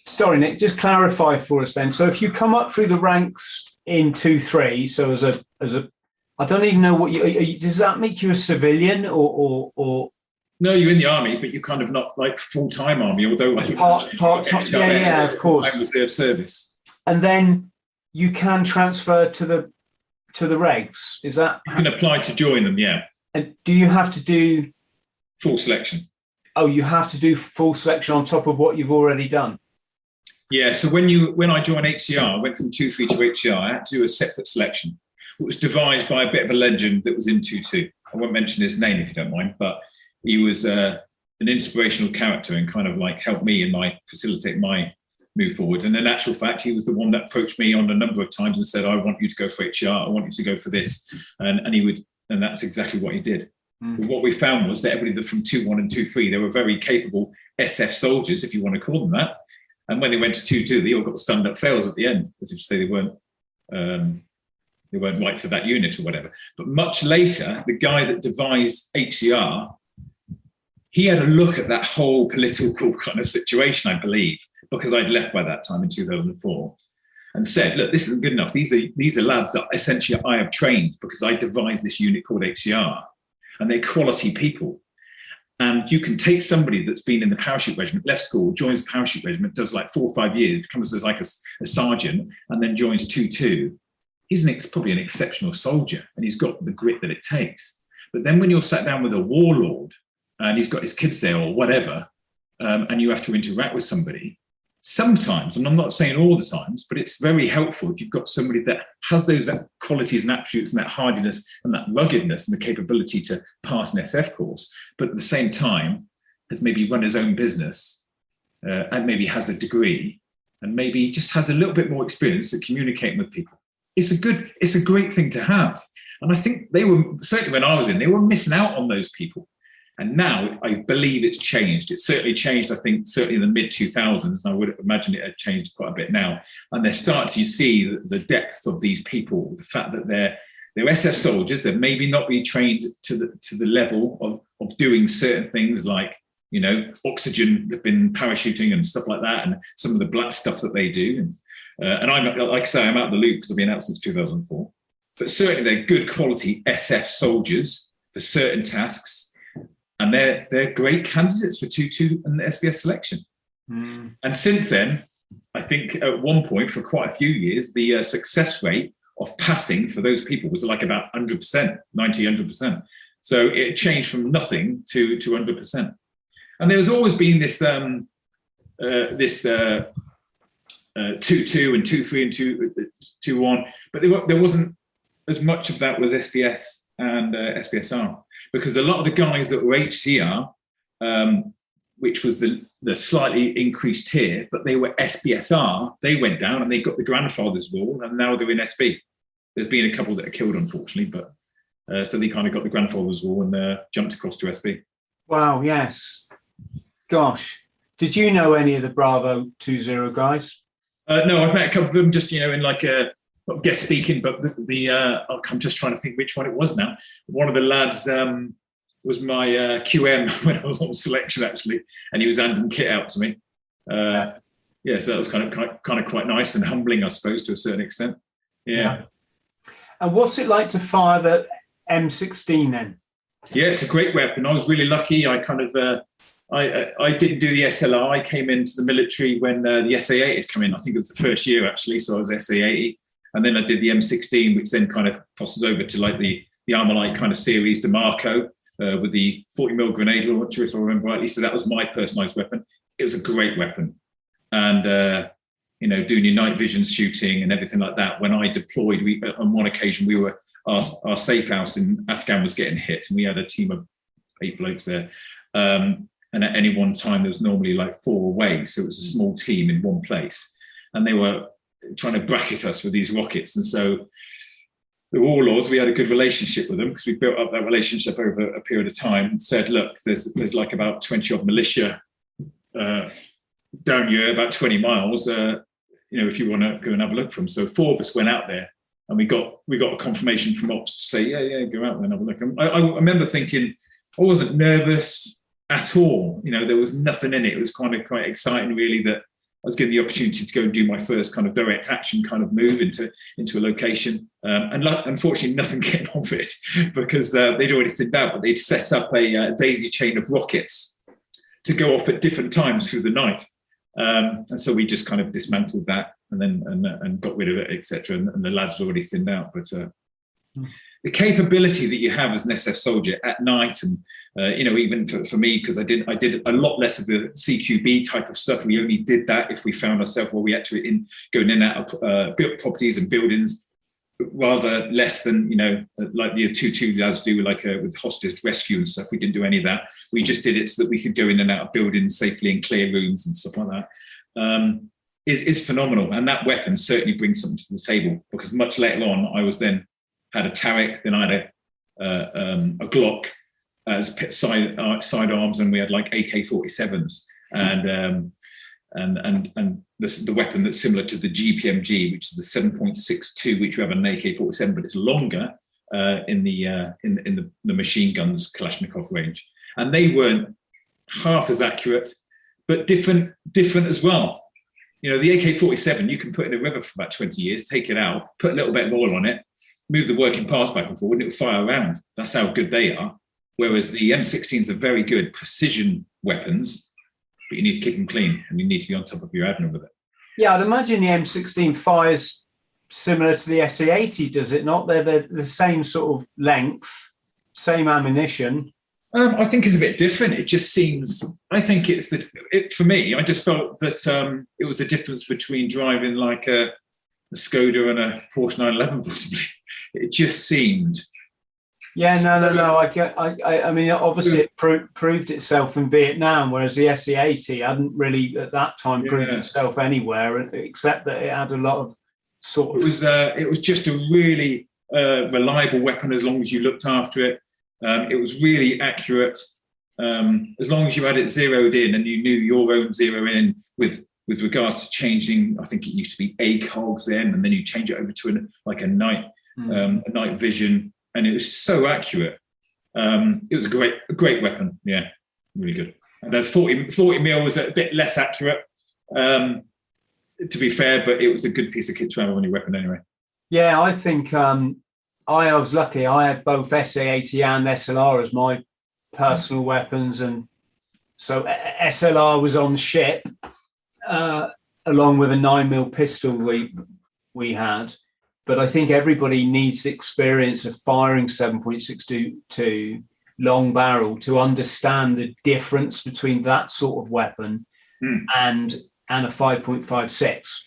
sorry, Nick, just clarify for us then. So if you come up through the ranks in 2-3, so as a I don't even know what you does that make you a civilian or no, you're in the army, but you're kind of not like full-time army, although part-time, yeah, of course, reserve service. And then you can transfer to the regs. Is that you can apply to join them? Yeah. And do you have to do full selection? Oh, you have to do full selection on top of what you've already done. Yeah, so when I joined HCR, I went from 2-3 to HCR, I had to do a separate selection. It was devised by a bit of a legend that was in 2-2. I won't mention his name if you don't mind, but he was an inspirational character and kind of like helped me and facilitate my move forward. And in actual fact, he was the one that approached me on a number of times and said, I want you to go for HCR, I want you to go for this. And that's exactly what he did. But what we found was that everybody from 2-1 and 2-3, they were very capable SF soldiers, if you want to call them that. And when they went to 2-2, they all got stand-up fails at the end, as if to say they weren't right for that unit or whatever. But much later, the guy that devised HCR, he had a look at that whole political kind of situation, I believe, because I'd left by that time in 2004, and said, look, this isn't good enough. These are lads that essentially I have trained, because I devised this unit called HCR, and they're quality people. And you can take somebody that's been in the parachute regiment, left school, joins the parachute regiment, does like 4 or 5 years, becomes like a sergeant, and then joins 2-2. He's probably an exceptional soldier, and he's got the grit that it takes. But then when you're sat down with a warlord, and he's got his kids there or whatever, and you have to interact with somebody, sometimes, and I'm not saying all the times, but it's very helpful if you've got somebody that has those qualities and attributes and that hardiness and that ruggedness and the capability to pass an SF course, but at the same time has maybe run his own business and maybe has a degree and maybe just has a little bit more experience at communicating with people. It's a great thing to have. And I think they were, certainly when I was in, they were missing out on those people. And now I believe it's changed. It's certainly changed, I think, certainly in the mid-2000s, and I would imagine it had changed quite a bit now. And they're starting to see the depth of these people, the fact that they're SF soldiers, they're maybe not really trained to the level of doing certain things like, you know, oxygen, they've been parachuting and stuff like that, and some of the black stuff that they do. And I'm, like I say, I'm out of the loop because I've been out since 2004. But certainly they're good quality SF soldiers for certain tasks. And they're great candidates for 2-2 and the SBS selection. And since then, I think at one point for quite a few years, the success rate of passing for those people was like about 100%, 90, 100%. So it changed from nothing to 100%. And there's always been this 2.2 and 2.3 and 2.1, but there wasn't as much of that with SPS and SPSR, because a lot of the guys that were HCR, which was the slightly increased tier, but they were SPSR, they went down and they got the grandfather's wall, and now they're in SB. There's been a couple that are killed, unfortunately, but so they kind of got the grandfather's wall and jumped across to SB. Wow, yes. Gosh. Did you know any of the Bravo 20 guys? No, I've met a couple of them just, you know, in like a guest speaking, but I'm just trying to think which one it was now. One of the lads was my QM when I was on selection, actually, and he was handing kit out to me. Yeah, so that was kind of quite nice and humbling, I suppose, to a certain extent. Yeah. And what's it like to fire the M16 then? Yeah, it's a great weapon. I was really lucky. I kind of I didn't do the SLR. I came into the military when the SA80 had come in. I think it was the first year, actually, so I was SA80. And then I did the M16, which then kind of crosses over to like the Armalite kind of series, DeMarco, with the 40mm grenade launcher, if I remember rightly. So that was my personalised weapon. It was a great weapon. And, you know, doing your night vision shooting and everything like that, when I deployed, on one occasion, we were our safe house in Afghan was getting hit, and we had a team of 8 blokes there. And at any one time, there was normally like 4 away. So it was a small team in one place. And they were trying to bracket us with these rockets. And so the warlords, we had a good relationship with them because we built up that relationship over a period of time and said, look, there's like about 20 odd militia down here, about 20 miles, you know, if you want to go and have a look for them. So 4 of us went out there, and we got a confirmation from ops to say, yeah, go out there and have a look. And I remember thinking, I wasn't nervous at all. You know, there was nothing in it. It was kind of quite exciting, really, that I was given the opportunity to go and do my first kind of direct action kind of move into a location. And unfortunately, nothing came of it because they'd already thinned out, but they'd set up a daisy chain of rockets to go off at different times through the night. And so we just kind of dismantled that and got rid of it, etc. And the lads already thinned out. But the capability that you have as an SF soldier at night, and you know, even for me, because I did a lot less of the CQB type of stuff. We only did that if we found ourselves where we actually going in and out of built properties and buildings, rather less than, you know, like the 2-2 lads do, like with hostage rescue and stuff. We didn't do any of that. We just did it so that we could go in and out of buildings safely and clear rooms and stuff like that. Is phenomenal, and that weapon certainly brings something to the table, because much later on I was then had a Tariq, then I had a Glock as sidearms, and we had like AK-47s, and the weapon that's similar to the GPMG, which is the 7.62, which we have an AK-47, but it's longer in the machine guns Kalashnikov range, and they weren't half as accurate, but different as well. You know, the AK-47 you can put in a river for about 20 years, take it out, put a little bit of oil on it, move the working parts back and forward, and it will fire around. That's how good they are. Whereas the M16s are very good precision weapons, but you need to keep them clean and you need to be on top of your admin with it. Yeah, I'd imagine the M16 fires similar to the SA80, does it not? They're the same sort of length, same ammunition. I think it's a bit different. It just seems, I think it's that, for me, I just felt that it was the difference between driving like a Skoda and a Porsche 911, possibly. It just seemed. Yeah, no. I mean, obviously, it proved itself in Vietnam, whereas the SA-80 hadn't really at that time proved itself anywhere, except that it had a lot of sort of. It was just a really reliable weapon as long as you looked after it. It was really accurate as long as you had it zeroed in and you knew your own zero in with regards to changing. I think it used to be ACOG then, and then you change it over to a night. A night vision, and it was so accurate. It was a great weapon. Yeah, really good. And the 40 mil was a bit less accurate, to be fair, but it was a good piece of kit to have on your weapon anyway. Yeah, I think I was lucky. I had both SA-80 and SLR as my personal weapons, and so SLR was on ship along with a 9mm pistol we had. But I think everybody needs the experience of firing 7.62 long barrel to understand the difference between that sort of weapon and a 5.56.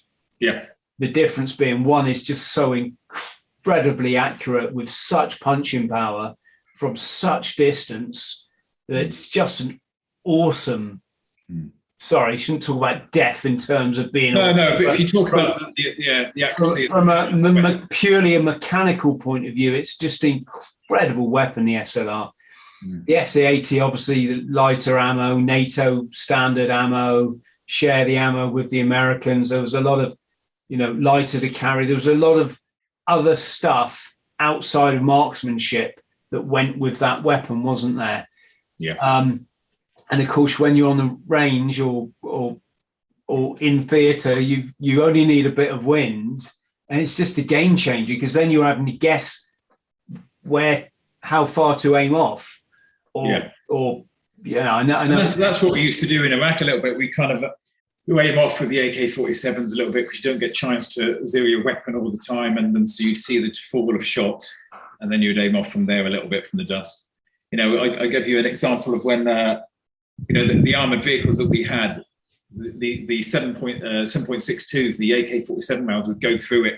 Yeah. The difference being one is just so incredibly accurate with such punching power from such distance that it's just an awesome. Sorry, I shouldn't talk about death in terms of being. No, but you talk about the accuracy. From a purely a mechanical point of view, it's just an incredible weapon, the SLR. Mm. The SA80, obviously, the lighter ammo, NATO standard ammo, share the ammo with the Americans. There was a lot of, lighter to carry. There was a lot of other stuff outside of marksmanship that went with that weapon, wasn't there? Yeah. And of course, when you're on the range or in theatre, you only need a bit of wind, and it's just a game changer because then you're having to guess how far to aim off, I know. That's what we used to do in Iraq a little bit. We kind of aim off with the AK-47s a little bit because you don't get chance to zero your weapon all the time, and then so you'd see the fall of shot, and then you'd aim off from there a little bit from the dust. I give you an example of when. The armoured vehicles that we had, the 7.62s, the AK-47 rounds would go through it,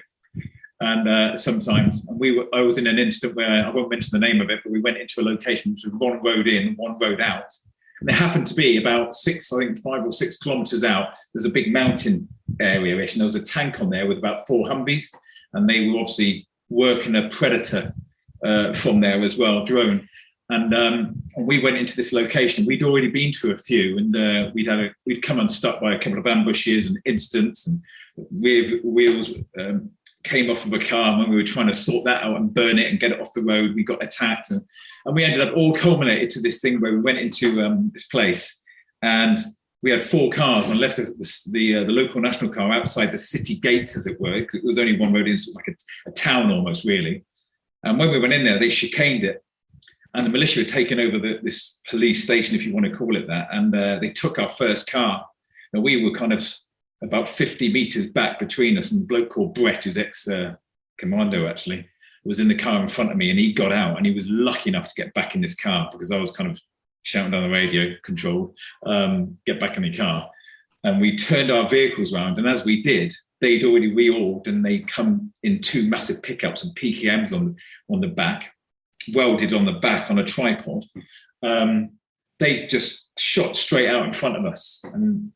and sometimes I was in an incident where I won't mention the name of it, but we went into a location which was one road in, one road out, and it happened to be about 5 or 6 kilometres out. There's a big mountain area-ish, and there was a tank on there with about 4 Humvees, and they were obviously working a Predator from there as well, drone. And we went into this location. We'd already been to a few, and we'd come unstuck by a couple of ambushes and incidents, and wheels came off of a car, and we were trying to sort that out and burn it and get it off the road. We got attacked, and we ended up all culminated to this thing where we went into this place, and we had 4 cars and left the local national car outside the city gates, as it were. It was only one road in, so it was like a town almost, really. And when we went in there, they chicaned it. And the militia had taken over this police station, if you want to call it that. And they took our first car. And we were kind of about 50 metres back between us. And a bloke called Brett, who's ex-commando, actually, was in the car in front of me. And he got out, and he was lucky enough to get back in this car because I was kind of shouting down the radio, controlled, get back in the car. And we turned our vehicles around. And as we did, they'd already reorged, and they'd come in 2 massive pickups and PKMs on the back. Welded on the back on a tripod. They just shot straight out in front of us, and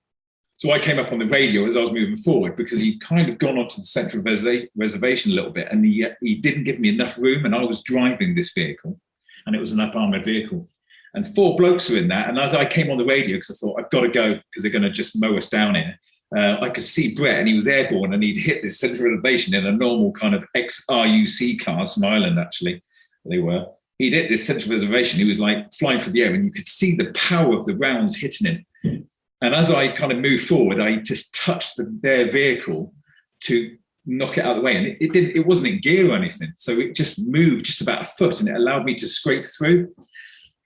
so I came up on the radio as I was moving forward because he'd kind of gone onto the central reservation a little bit, and he didn't give me enough room, and I was driving this vehicle, and it was an up-armoured vehicle, and 4 blokes were in that. And as I came on the radio, because I thought I've got to go because they're going to just mow us down here, I could see Brett, and he was airborne, and he'd hit this central reservation in a normal kind of ex-RUC car from Ireland, actually. They were. He'd hit this central reservation. He was like flying through the air, and you could see the power of the rounds hitting him. And as I kind of moved forward, I just touched their vehicle to knock it out of the way. And it wasn't in gear or anything. So it just moved just about a foot, and it allowed me to scrape through.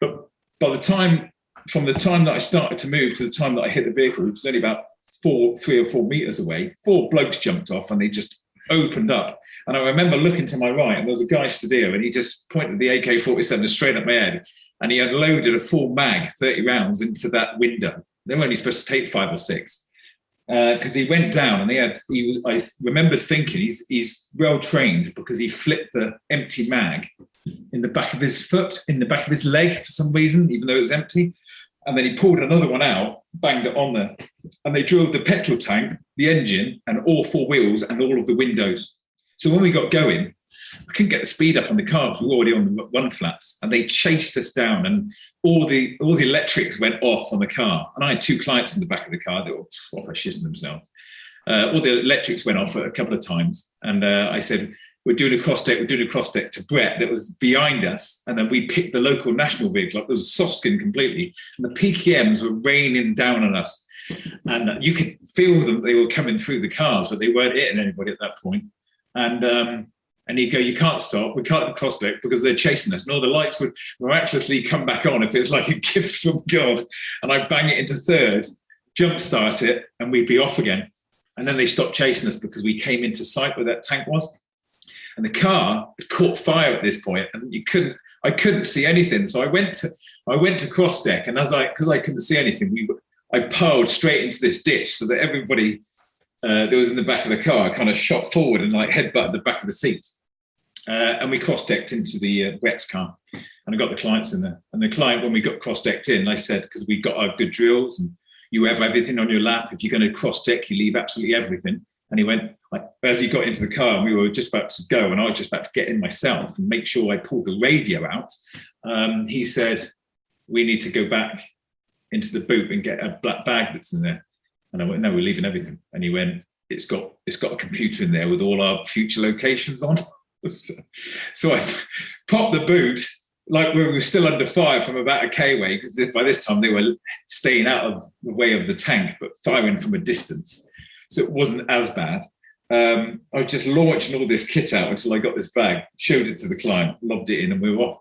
But by the time, from the time that I started to move to the time that I hit the vehicle, it was only about 3 or 4 meters away. 4 blokes jumped off, and they just opened up. And I remember looking to my right, and there was a guy stood here, and he just pointed the AK-47 straight at my head, and he had loaded a full mag, 30 rounds, into that window. They were only supposed to take 5 or 6, because he went down, and I remember thinking he's well trained because he flipped the empty mag in the back of his foot, in the back of his leg for some reason, even though it was empty. And then he pulled another one out, banged it on there, and they drilled the petrol tank, the engine, and all 4 wheels and all of the windows. So when we got going, I couldn't get the speed up on the car because we were already on the run flats, and they chased us down, and all the electrics went off on the car. And I had 2 clients in the back of the car that were proper shitting themselves. All the electrics went off a couple of times, and I said, we're doing a cross deck to Brett that was behind us. And then we picked the local national vehicle up. It was soft skin completely. And the PKMs were raining down on us. And you could feel them. They were coming through the cars, but they weren't hitting anybody at that point. And he'd go, you can't stop. We can't cross deck because they're chasing us. And all the lights would miraculously come back on if it's like a gift from God. And I'd bang it into third, jump start it, and we'd be off again. And then they stopped chasing us because we came into sight where that tank was. And the car caught fire at this point, and I couldn't see anything. So I went to cross deck, and because I couldn't see anything, I piled straight into this ditch so that everybody that was in the back of the car kind of shot forward and like headbutted the back of the seat. And we cross-decked into the WEPS camp, and I got the clients in there. And the client, when we got cross-decked in, they said, because we got our good drills and you have everything on your lap. If you're going to cross-deck, you leave absolutely everything. And he went, like, as he got into the car, and we were just about to go, and I was just about to get in myself and make sure I pulled the radio out. He said, we need to go back into the boot and get a black bag that's in there. And I went, no, we're leaving everything. And he went, it's got a computer in there with all our future locations on. So I popped the boot, like we were still under fire from about a K way, because by this time they were staying out of the way of the tank, but firing from a distance. So it wasn't as bad. I was just launching all this kit out until I got this bag, showed it to the client, lobbed it in, and we were off.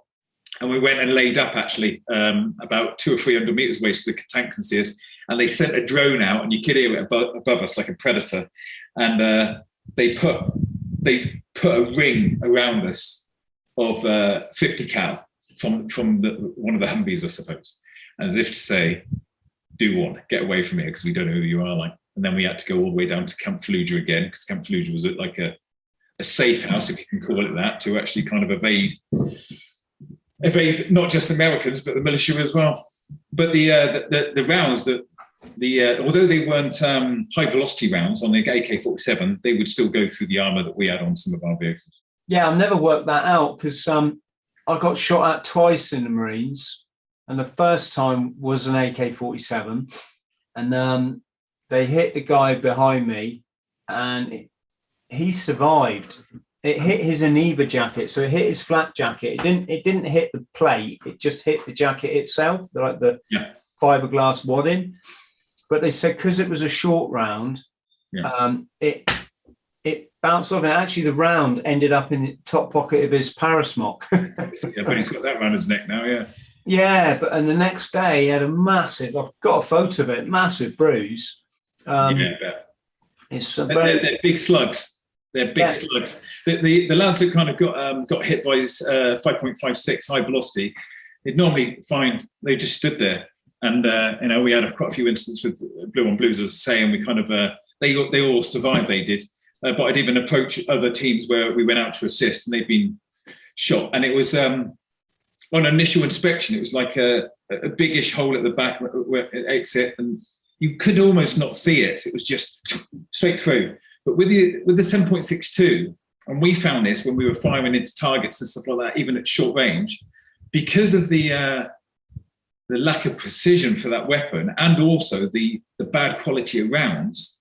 And we went and laid up actually about 200 or 300 meters away so the tank can see us. And they sent a drone out, and you could hear it above us like a predator. And they put a ring around us of 50 cal from one of the Humvees, I suppose, as if to say, do one, get away from here, because we don't know who you are, like. And then we had to go all the way down to Camp Fallujah again, because Camp Fallujah was like a safe house, if you can call it that, to actually kind of evade not just Americans, but the militia as well. But the rounds that although they weren't high velocity rounds on the AK-47, they would still go through the armour that we had on some of our vehicles. Yeah, I've never worked that out, because I got shot at twice in the Marines, and the first time was an AK-47, and they hit the guy behind me, and he survived. It hit his Aneva jacket, so it hit his flak jacket. It didn't hit the plate, it just hit the jacket itself, like the fiberglass wadding. But they said because it was a short round, it bounced off. And actually, the round ended up in the top pocket of his parasmock. Yeah, but he's got that around his neck now, yeah. Yeah, and the next day he had a massive. I've got a photo of it. Massive bruise. It's they're big slugs. They're big slugs. The lads that kind of got hit by his 5.56 high velocity, they'd normally find they just stood there. And, we had quite a few incidents with blue on blues, as I say, and we kind of, they all survived, they did. But I'd even approach other teams where we went out to assist and they'd been shot. And it was, on initial inspection, it was like a biggish hole at the back where it exit, and you could almost not see it. It was just straight through. But with the 7.62, and we found this when we were firing into targets and stuff like that, even at short range, because of the lack of precision for that weapon, and also the bad quality of rounds,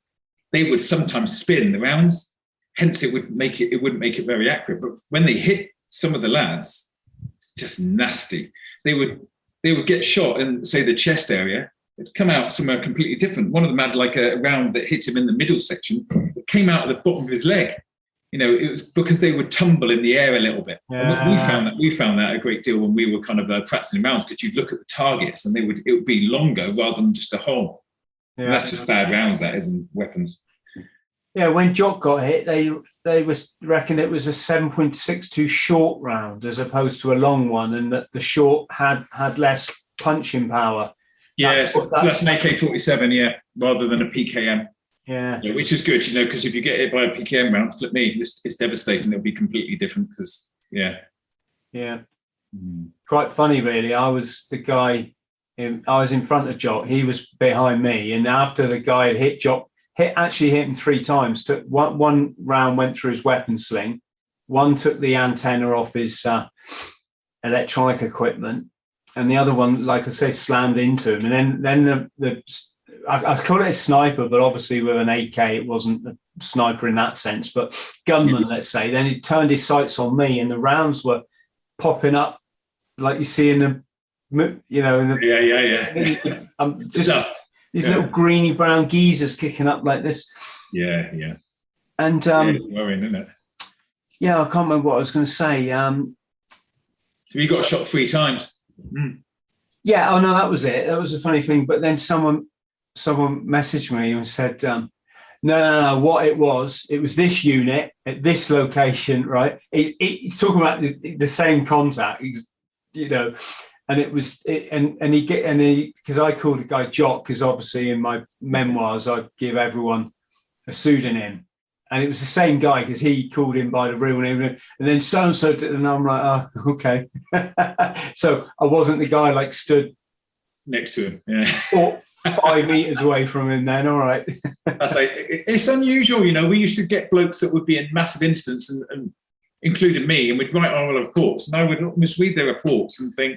they would sometimes spin the rounds, hence it wouldn't make it very accurate. But when they hit some of the lads, it's just nasty. They would get shot in, say, the chest area. It'd come out somewhere completely different. One of them had like a round that hit him in the middle section. It came out at the bottom of his leg. You know, it was because they would tumble in the air a little bit. Yeah. And we found that a great deal when we were kind of practicing rounds, because you'd look at the targets and it would be longer rather than just a hole. Yeah. And that's just bad rounds, that isn't weapons. Yeah, when Jock got hit, they was reckoned it was a 7.62 short round as opposed to a long one, and that the short had less punching power. Yeah, so that's an AK-47, yeah, rather than a PKM. Yeah, which is good, you know, because if you get hit by a PKM round, flip me, it's devastating. It'll be completely different because, Quite funny, really. I was the guy, I was in front of Jock. He was behind me, and after the guy had hit Jock, actually hit him three times. Took one round went through his weapon sling, one took the antenna off his electronic equipment, and the other one, like I say, slammed into him. And then I call it a sniper, but obviously with an AK, it wasn't a sniper in that sense, but gunman, let's say. Then he turned his sights on me, and the rounds were popping up like you see in the, you know, in the, these little greeny brown geezers kicking up like this. Yeah, yeah. And worrying, isn't it? Yeah, I can't remember what I was going to say. So you got shot three times. Mm. Yeah. Oh no, that was it. That was a funny thing. But then someone messaged me and said, no, what it was this unit at this location, right? It's talking about the same contact, you know, and it was, because I called the guy Jock, because obviously in my memoirs, I give everyone a pseudonym. And it was the same guy because he called him by the real name. And then so-and-so did, and I'm like, oh, okay. So I wasn't the guy like stood next to him. Yeah. Or 5 meters away from him then. All right. That's like, it's unusual. You know, we used to get blokes that would be in massive incidents, and including me, and we'd write our reports. And I would misread their reports and think,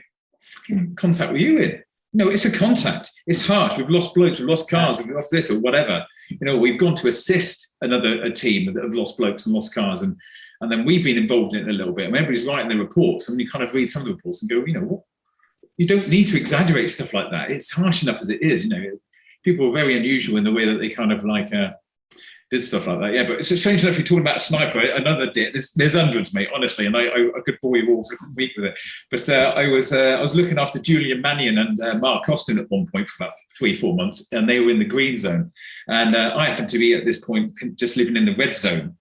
what contact were you in? No, it's a contact. It's harsh. We've lost blokes, we've lost cars, we've lost this or whatever. You know, we've gone to assist a team that have lost blokes and lost cars, and then we've been involved in it a little bit. And everybody's writing their reports, and you kind of read some of the reports and go, you know what? You don't need to exaggerate stuff like that. It's harsh enough as it is. You know, people are very unusual in the way that they kind of like did stuff like that. Yeah, but it's strange enough you're talking about a sniper. Another dip. There's hundreds, mate. Honestly, and I could bore you all for a week with it. But I was looking after Julian Mannion and Mark Austin at one point for about 3-4 months, and they were in the green zone, and I happened to be at this point just living in the red zone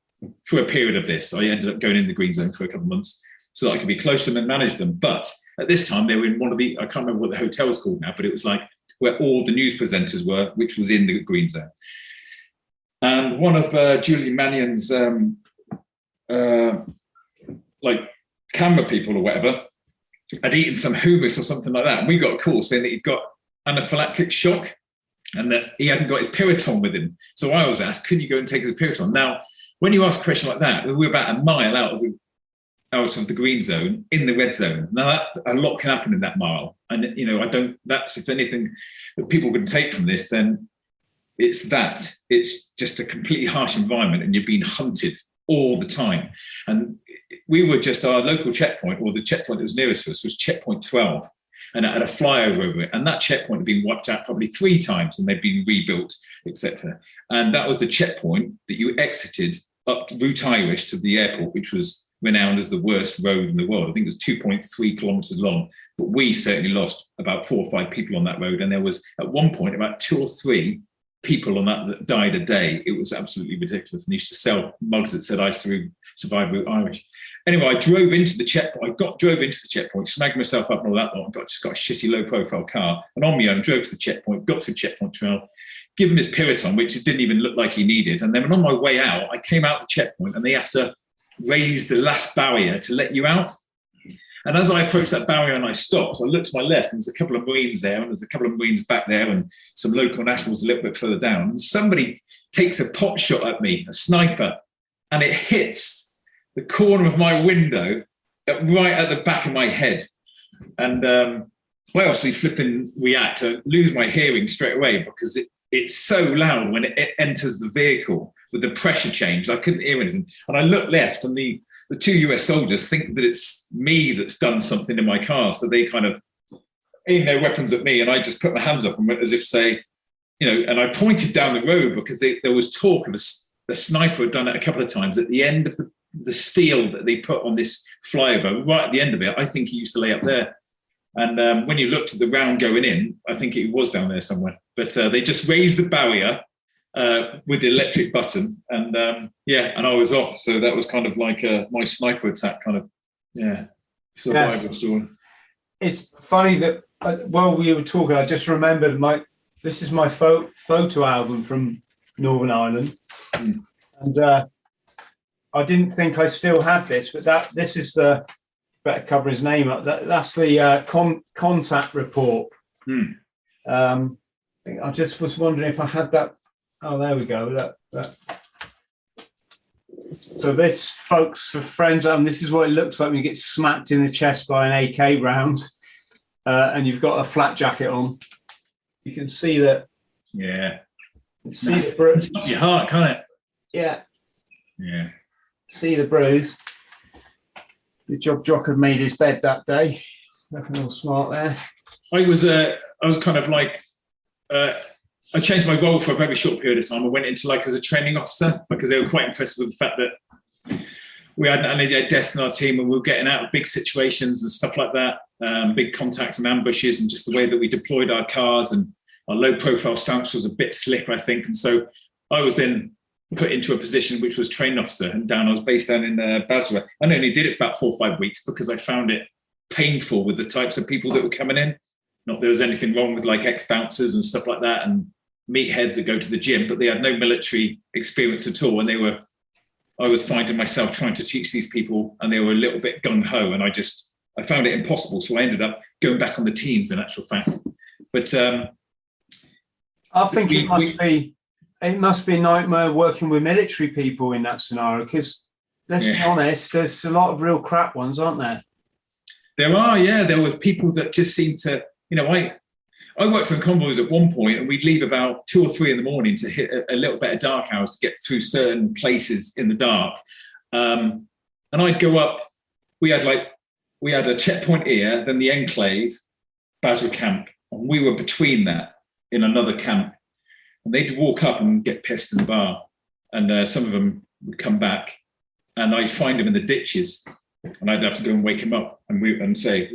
for a period of this. I ended up going in the green zone for a couple of months so that I could be close to them and manage them. But at this time, they were in one of the, I can't remember what the hotel's called now, but it was like where all the news presenters were, which was in the green zone. And one of Julian Mannion's like camera people or whatever had eaten some hummus or something like that. And we got a call saying that he'd got anaphylactic shock and that he hadn't got his Piriton with him. So I was asked, could you go and take his Piriton? Now, when you ask a question like that, we were about a mile out of the green zone in the red zone. Now that, a lot can happen in that mile. And, you know, that's if anything that people can take from this, then it's that. It's just a completely harsh environment and you're being hunted all the time. And we were just, our local checkpoint, or the checkpoint that was nearest to us, was checkpoint 12. And I had a flyover over it. And that checkpoint had been wiped out probably 3 times and they'd been rebuilt, etc. And that was the checkpoint that you exited up Route Irish to the airport, which was renowned as the worst road in the world. I think it was 2.3 kilometers long, but we certainly lost about 4 or 5 people on that road. And there was at one point about 2 or 3 people on that died a day. It was absolutely ridiculous. And they used to sell mugs that said, I survived Route Irish. Anyway, I drove into the checkpoint. Snagged myself up and all that lot. I just got a shitty low profile car. And on my own, drove to the checkpoint, got to checkpoint 12, gave him his Piriton, which it didn't even look like he needed. And then on my way out, I came out the checkpoint and they have to raise the last barrier to let you out. And as I approached that barrier and I stopped, I looked to my left and there's a couple of Marines there and there's a couple of Marines back there and some local nationals a little bit further down. And somebody takes a pot shot at me, a sniper, and it hits the corner of my window right at the back of my head. And I obviously flipping react. I lose my hearing straight away because it's so loud when it enters the vehicle with the pressure change. I couldn't hear anything. And I looked left and the 2 US soldiers think that it's me that's done something in my car. So they kind of aim their weapons at me and I just put my hands up and went as if say, you know, and I pointed down the road because there was talk of a sniper had done it a couple of times at the end of the steel that they put on this flyover, right at the end of it. I think he used to lay up there. And when you looked at the round going in, I think it was down there somewhere, but they just raised the barrier with the electric button, and and I was off. So that was kind of like my sniper attack, kind of, yeah, survival story. It's funny that while we were talking, I just remembered this is my photo album from Northern Ireland, and I didn't think I still had this, but this is the, better cover his name up. That's the contact report. I just was wondering if I had that. Oh, there we go. That. So this, folks, for friends, this is what it looks like when you get smacked in the chest by an AK round, and you've got a flat jacket on. You can see that. Yeah. See the bruise. It's your heart, can't it? Yeah. Yeah. See the bruise. Good job Jock had made his bed that day. Nothing all smart there. I was kind of like. I changed my role for a very short period of time. I went into as a training officer because they were quite impressed with the fact that we hadn't had any deaths in our team and we were getting out of big situations and stuff like that, big contacts and ambushes, and just the way that we deployed our cars and our low profile stance was a bit slick, I think. And so I was then put into a position which was training officer, and I was based down in Basra. I only did it for about 4 or 5 weeks because I found it painful with the types of people that were coming in. Not there was anything wrong with ex-bouncers and stuff like that, and meatheads that go to the gym, but they had no military experience at all. And they were, I was finding myself trying to teach these people and they were a little bit gung-ho, and I found it impossible. So I ended up going back on the teams in actual fact. But I think it must be a nightmare working with military people in that scenario, because let's be honest, there's a lot of real crap ones, aren't there? There are, yeah. There was people that just seemed to, you know, I worked on convoys at one point, and we'd leave about 2 or 3 in the morning to hit a little bit of dark hours to get through certain places in the dark. And I'd go up, we had a checkpoint here, then the enclave, Basra camp, and we were between that in another camp. And they'd walk up and get pissed in the bar. And some of them would come back, and I'd find them in the ditches, and I'd have to go and wake them up and say,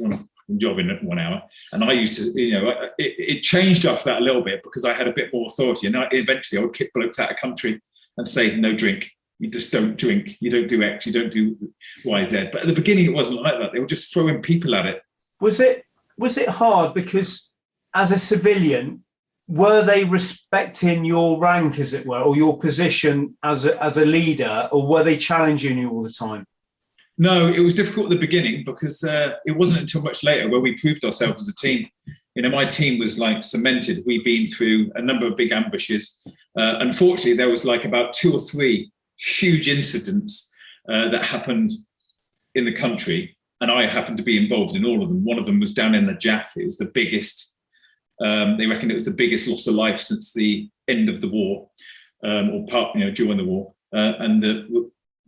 job in 1 hour. And I used to, you know, it changed after that a little bit because I had a bit more authority, and eventually I would kick blokes out of country and say, no drink, you just don't drink, you don't do X, you don't do Y, Z. But at the beginning it wasn't like that. They were just throwing people at it. Was it hard because as a civilian, were they respecting your rank, as it were, or your position as a leader, or were they challenging you all the time? No, it was difficult at the beginning because it wasn't until much later where we proved ourselves as a team. You know, my team was like cemented. We'd been through a number of big ambushes. Unfortunately, there was like about 2 or 3 huge incidents that happened in the country, and I happened to be involved in all of them. One of them was down in the Jaff. It was the biggest. They reckon it was the biggest loss of life since the end of the war, during the war,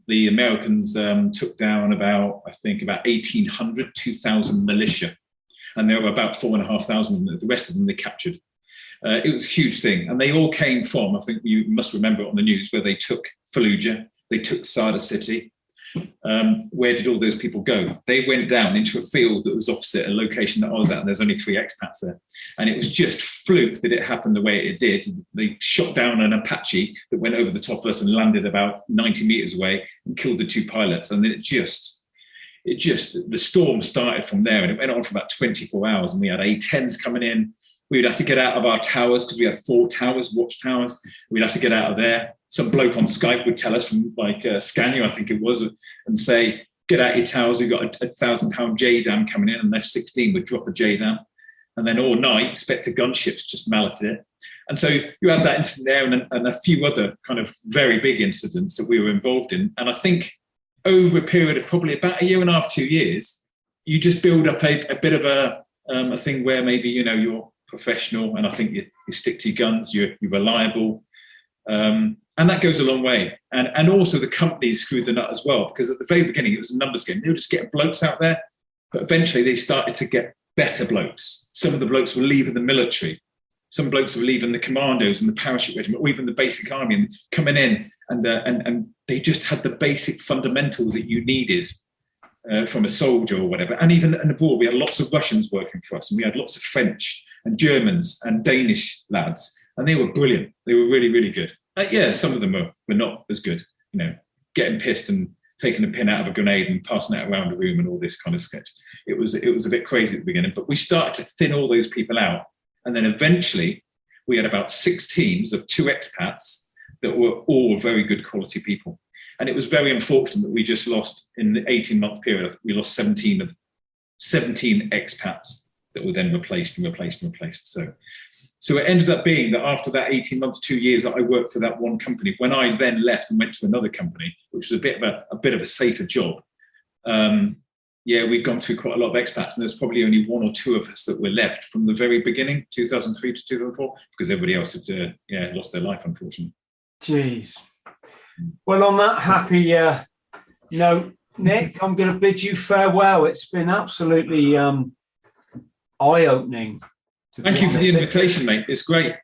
The Americans took down about 1,800, 2,000 militia, and there were about 4,500. The rest of them they captured. It was a huge thing, and they all came from, I think you must remember it on the news, where they took Fallujah, they took Sada City. Where did all those people go? They went down into a field that was opposite a location that I was at, and there's only 3 expats there. And it was just fluke that it happened the way it did. They shot down an Apache that went over the top of us and landed about 90 meters away and killed the 2 pilots. And then it just the storm started from there, and it went on for about 24 hours. And we had A-10s coming in. We would have to get out of our towers because we had 4 towers, watchtowers. We'd have to get out of there. Some bloke on Skype would tell us from like Scania, I think it was, and say, get out of your towers. We've got a £1,000 JDAM coming in, and F-16 would drop a JDAM. And then all night, Spectre gunships just malleted it. And so you had that incident there and a few other kind of very big incidents that we were involved in. And I think over a period of probably about 1.5 years, 2 years, you just build up a bit of a thing where maybe, you know, you're professional, and I think you stick to your guns, you're reliable. And that goes a long way. And also the companies screwed the nut as well, because at the very beginning, it was a numbers game. They were just getting blokes out there, but eventually they started to get better blokes. Some of the blokes were leaving the military. Some blokes were leaving the commandos and the parachute regiment, or even the basic army, and coming in. And they just had the basic fundamentals that you needed from a soldier or whatever. And even abroad, we had lots of Russians working for us, and we had lots of French and Germans and Danish lads. And they were brilliant. They were really, really good. Some of them were not as good, you know, getting pissed and taking a pin out of a grenade and passing it around the room and all this kind of sketch. It was a bit crazy at the beginning, but we started to thin all those people out. And then eventually we had about 6 teams of 2 expats that were all very good quality people. And it was very unfortunate that we just lost in the 18-month period. I think we lost 17 expats that were then replaced. So it ended up being that after that 18 months, 2 years that I worked for that one company, when I then left and went to another company, which was a bit of a safer job, we've gone through quite a lot of expats, and there's probably only 1 or 2 of us that were left from the very beginning, 2003 to 2004, because everybody else had lost their life, unfortunately. Jeez. Well, on that happy note, Nick, I'm going to bid you farewell. It's been absolutely eye-opening. Thank you for the invitation, mate. It's great.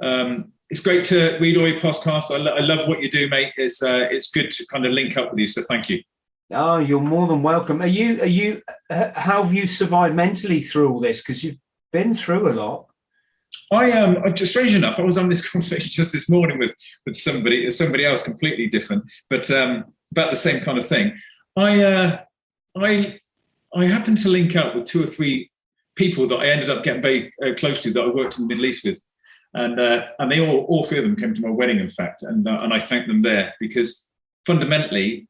It's great to read all your podcasts. I love what you do, mate. It's good to kind of link up with you. So thank you. Oh, you're more than welcome. Are you? How have you survived mentally through all this? Because you've been through a lot. Strange enough, I was on this conversation just this morning with somebody else completely different, but about the same kind of thing. I happened to link up with 2 or 3 people that I ended up getting very close to that I worked in the Middle East with, And they all three of them came to my wedding, in fact, and I thanked them there, because fundamentally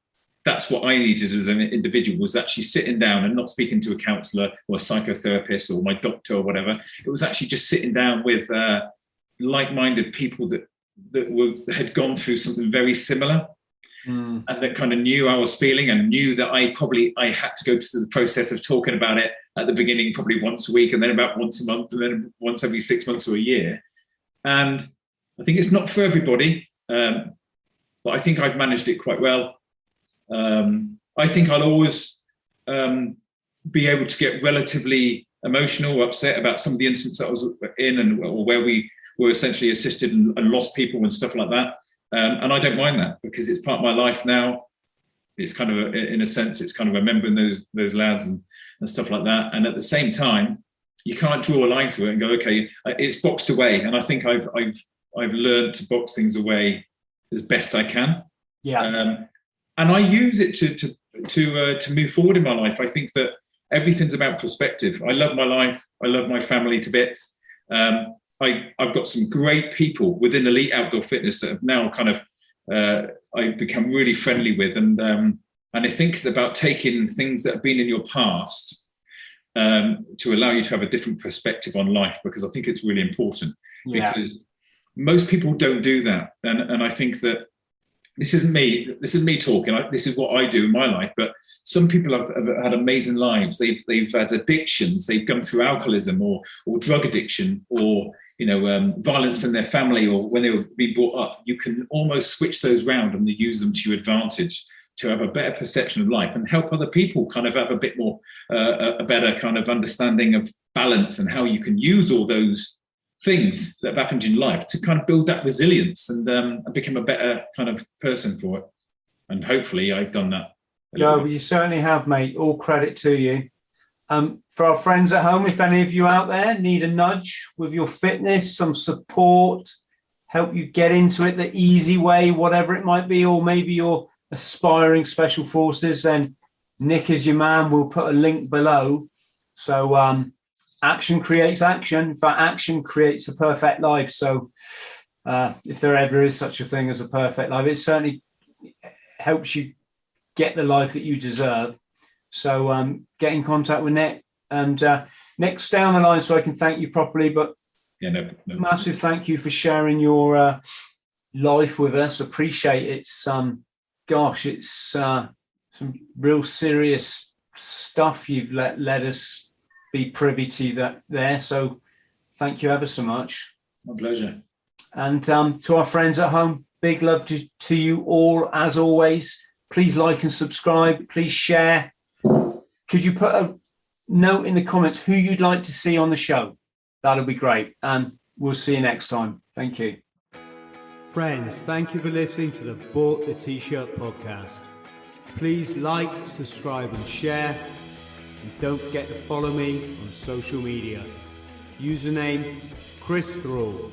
that's what I needed as an individual, was actually sitting down and not speaking to a counsellor or a psychotherapist or my doctor or whatever. It was actually just sitting down with like-minded people that had gone through something very similar, and that kind of knew I was feeling and knew that I had to go through the process of talking about it at the beginning, probably once a week, and then about once a month, and then once every 6 months or a year. And I think it's not for everybody, but I think I've managed it quite well. I think I'll always be able to get relatively emotional, upset about some of the incidents that I was in, and or where we were essentially assisted and lost people and stuff like that. And I don't mind that, because it's part of my life now. It's kind of, in a sense, it's kind of remembering those lads and stuff like that. And at the same time, you can't draw a line through it and go, okay, it's boxed away. And I think I've learned to box things away as best I can. Yeah. And I use it to move forward in my life. I think that everything's about perspective. I love my life. I love my family to bits. I've got some great people within Elite Outdoor Fitness that have now kind of I've become really friendly with, and I think it's about taking things that have been in your past to allow you to have a different perspective on life, because I think it's really important. Yeah. Because most people don't do that, and I think that this isn't me. This is me talking. This is what I do in my life. But some people have had amazing lives. They've had addictions. They've gone through alcoholism or drug addiction, or violence in their family, or when they were being brought up. You can almost switch those round and use them to your advantage to have a better perception of life and help other people kind of have a bit more a better kind of understanding of balance and how you can use all those things that have happened in life to kind of build that resilience and become a better kind of person for it. And hopefully I've done that. Yeah, well, you certainly have, mate. All credit to you. For our friends at home, if any of you out there need a nudge with your fitness, some support, help you get into it the easy way, whatever it might be, or maybe you're aspiring special forces, then Nick is your man. We'll put a link below. So action creates action. In fact, action creates a perfect life. So if there ever is such a thing as a perfect life, it certainly helps you get the life that you deserve. So get in contact with Nick, and Nick's down the line so I can thank you properly. But yeah, no. Massive thank you for sharing your life with us. Appreciate it. It's some real serious stuff you've let us be privy to that there. So thank you ever so much. My pleasure. And to our friends at home, big love to you all as always. Please like and subscribe. Please share. Could you put a note in the comments who you'd like to see on the show? That'll be great. And we'll see you next time. Thank you. Friends, thank you for listening to the Bought the T-Shirt podcast. Please like, subscribe and share. And don't forget to follow me on social media. Username, Chris Thrill.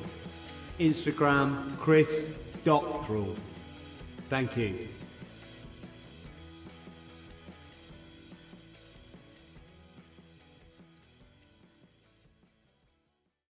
Instagram, chris.thrill. Thank you.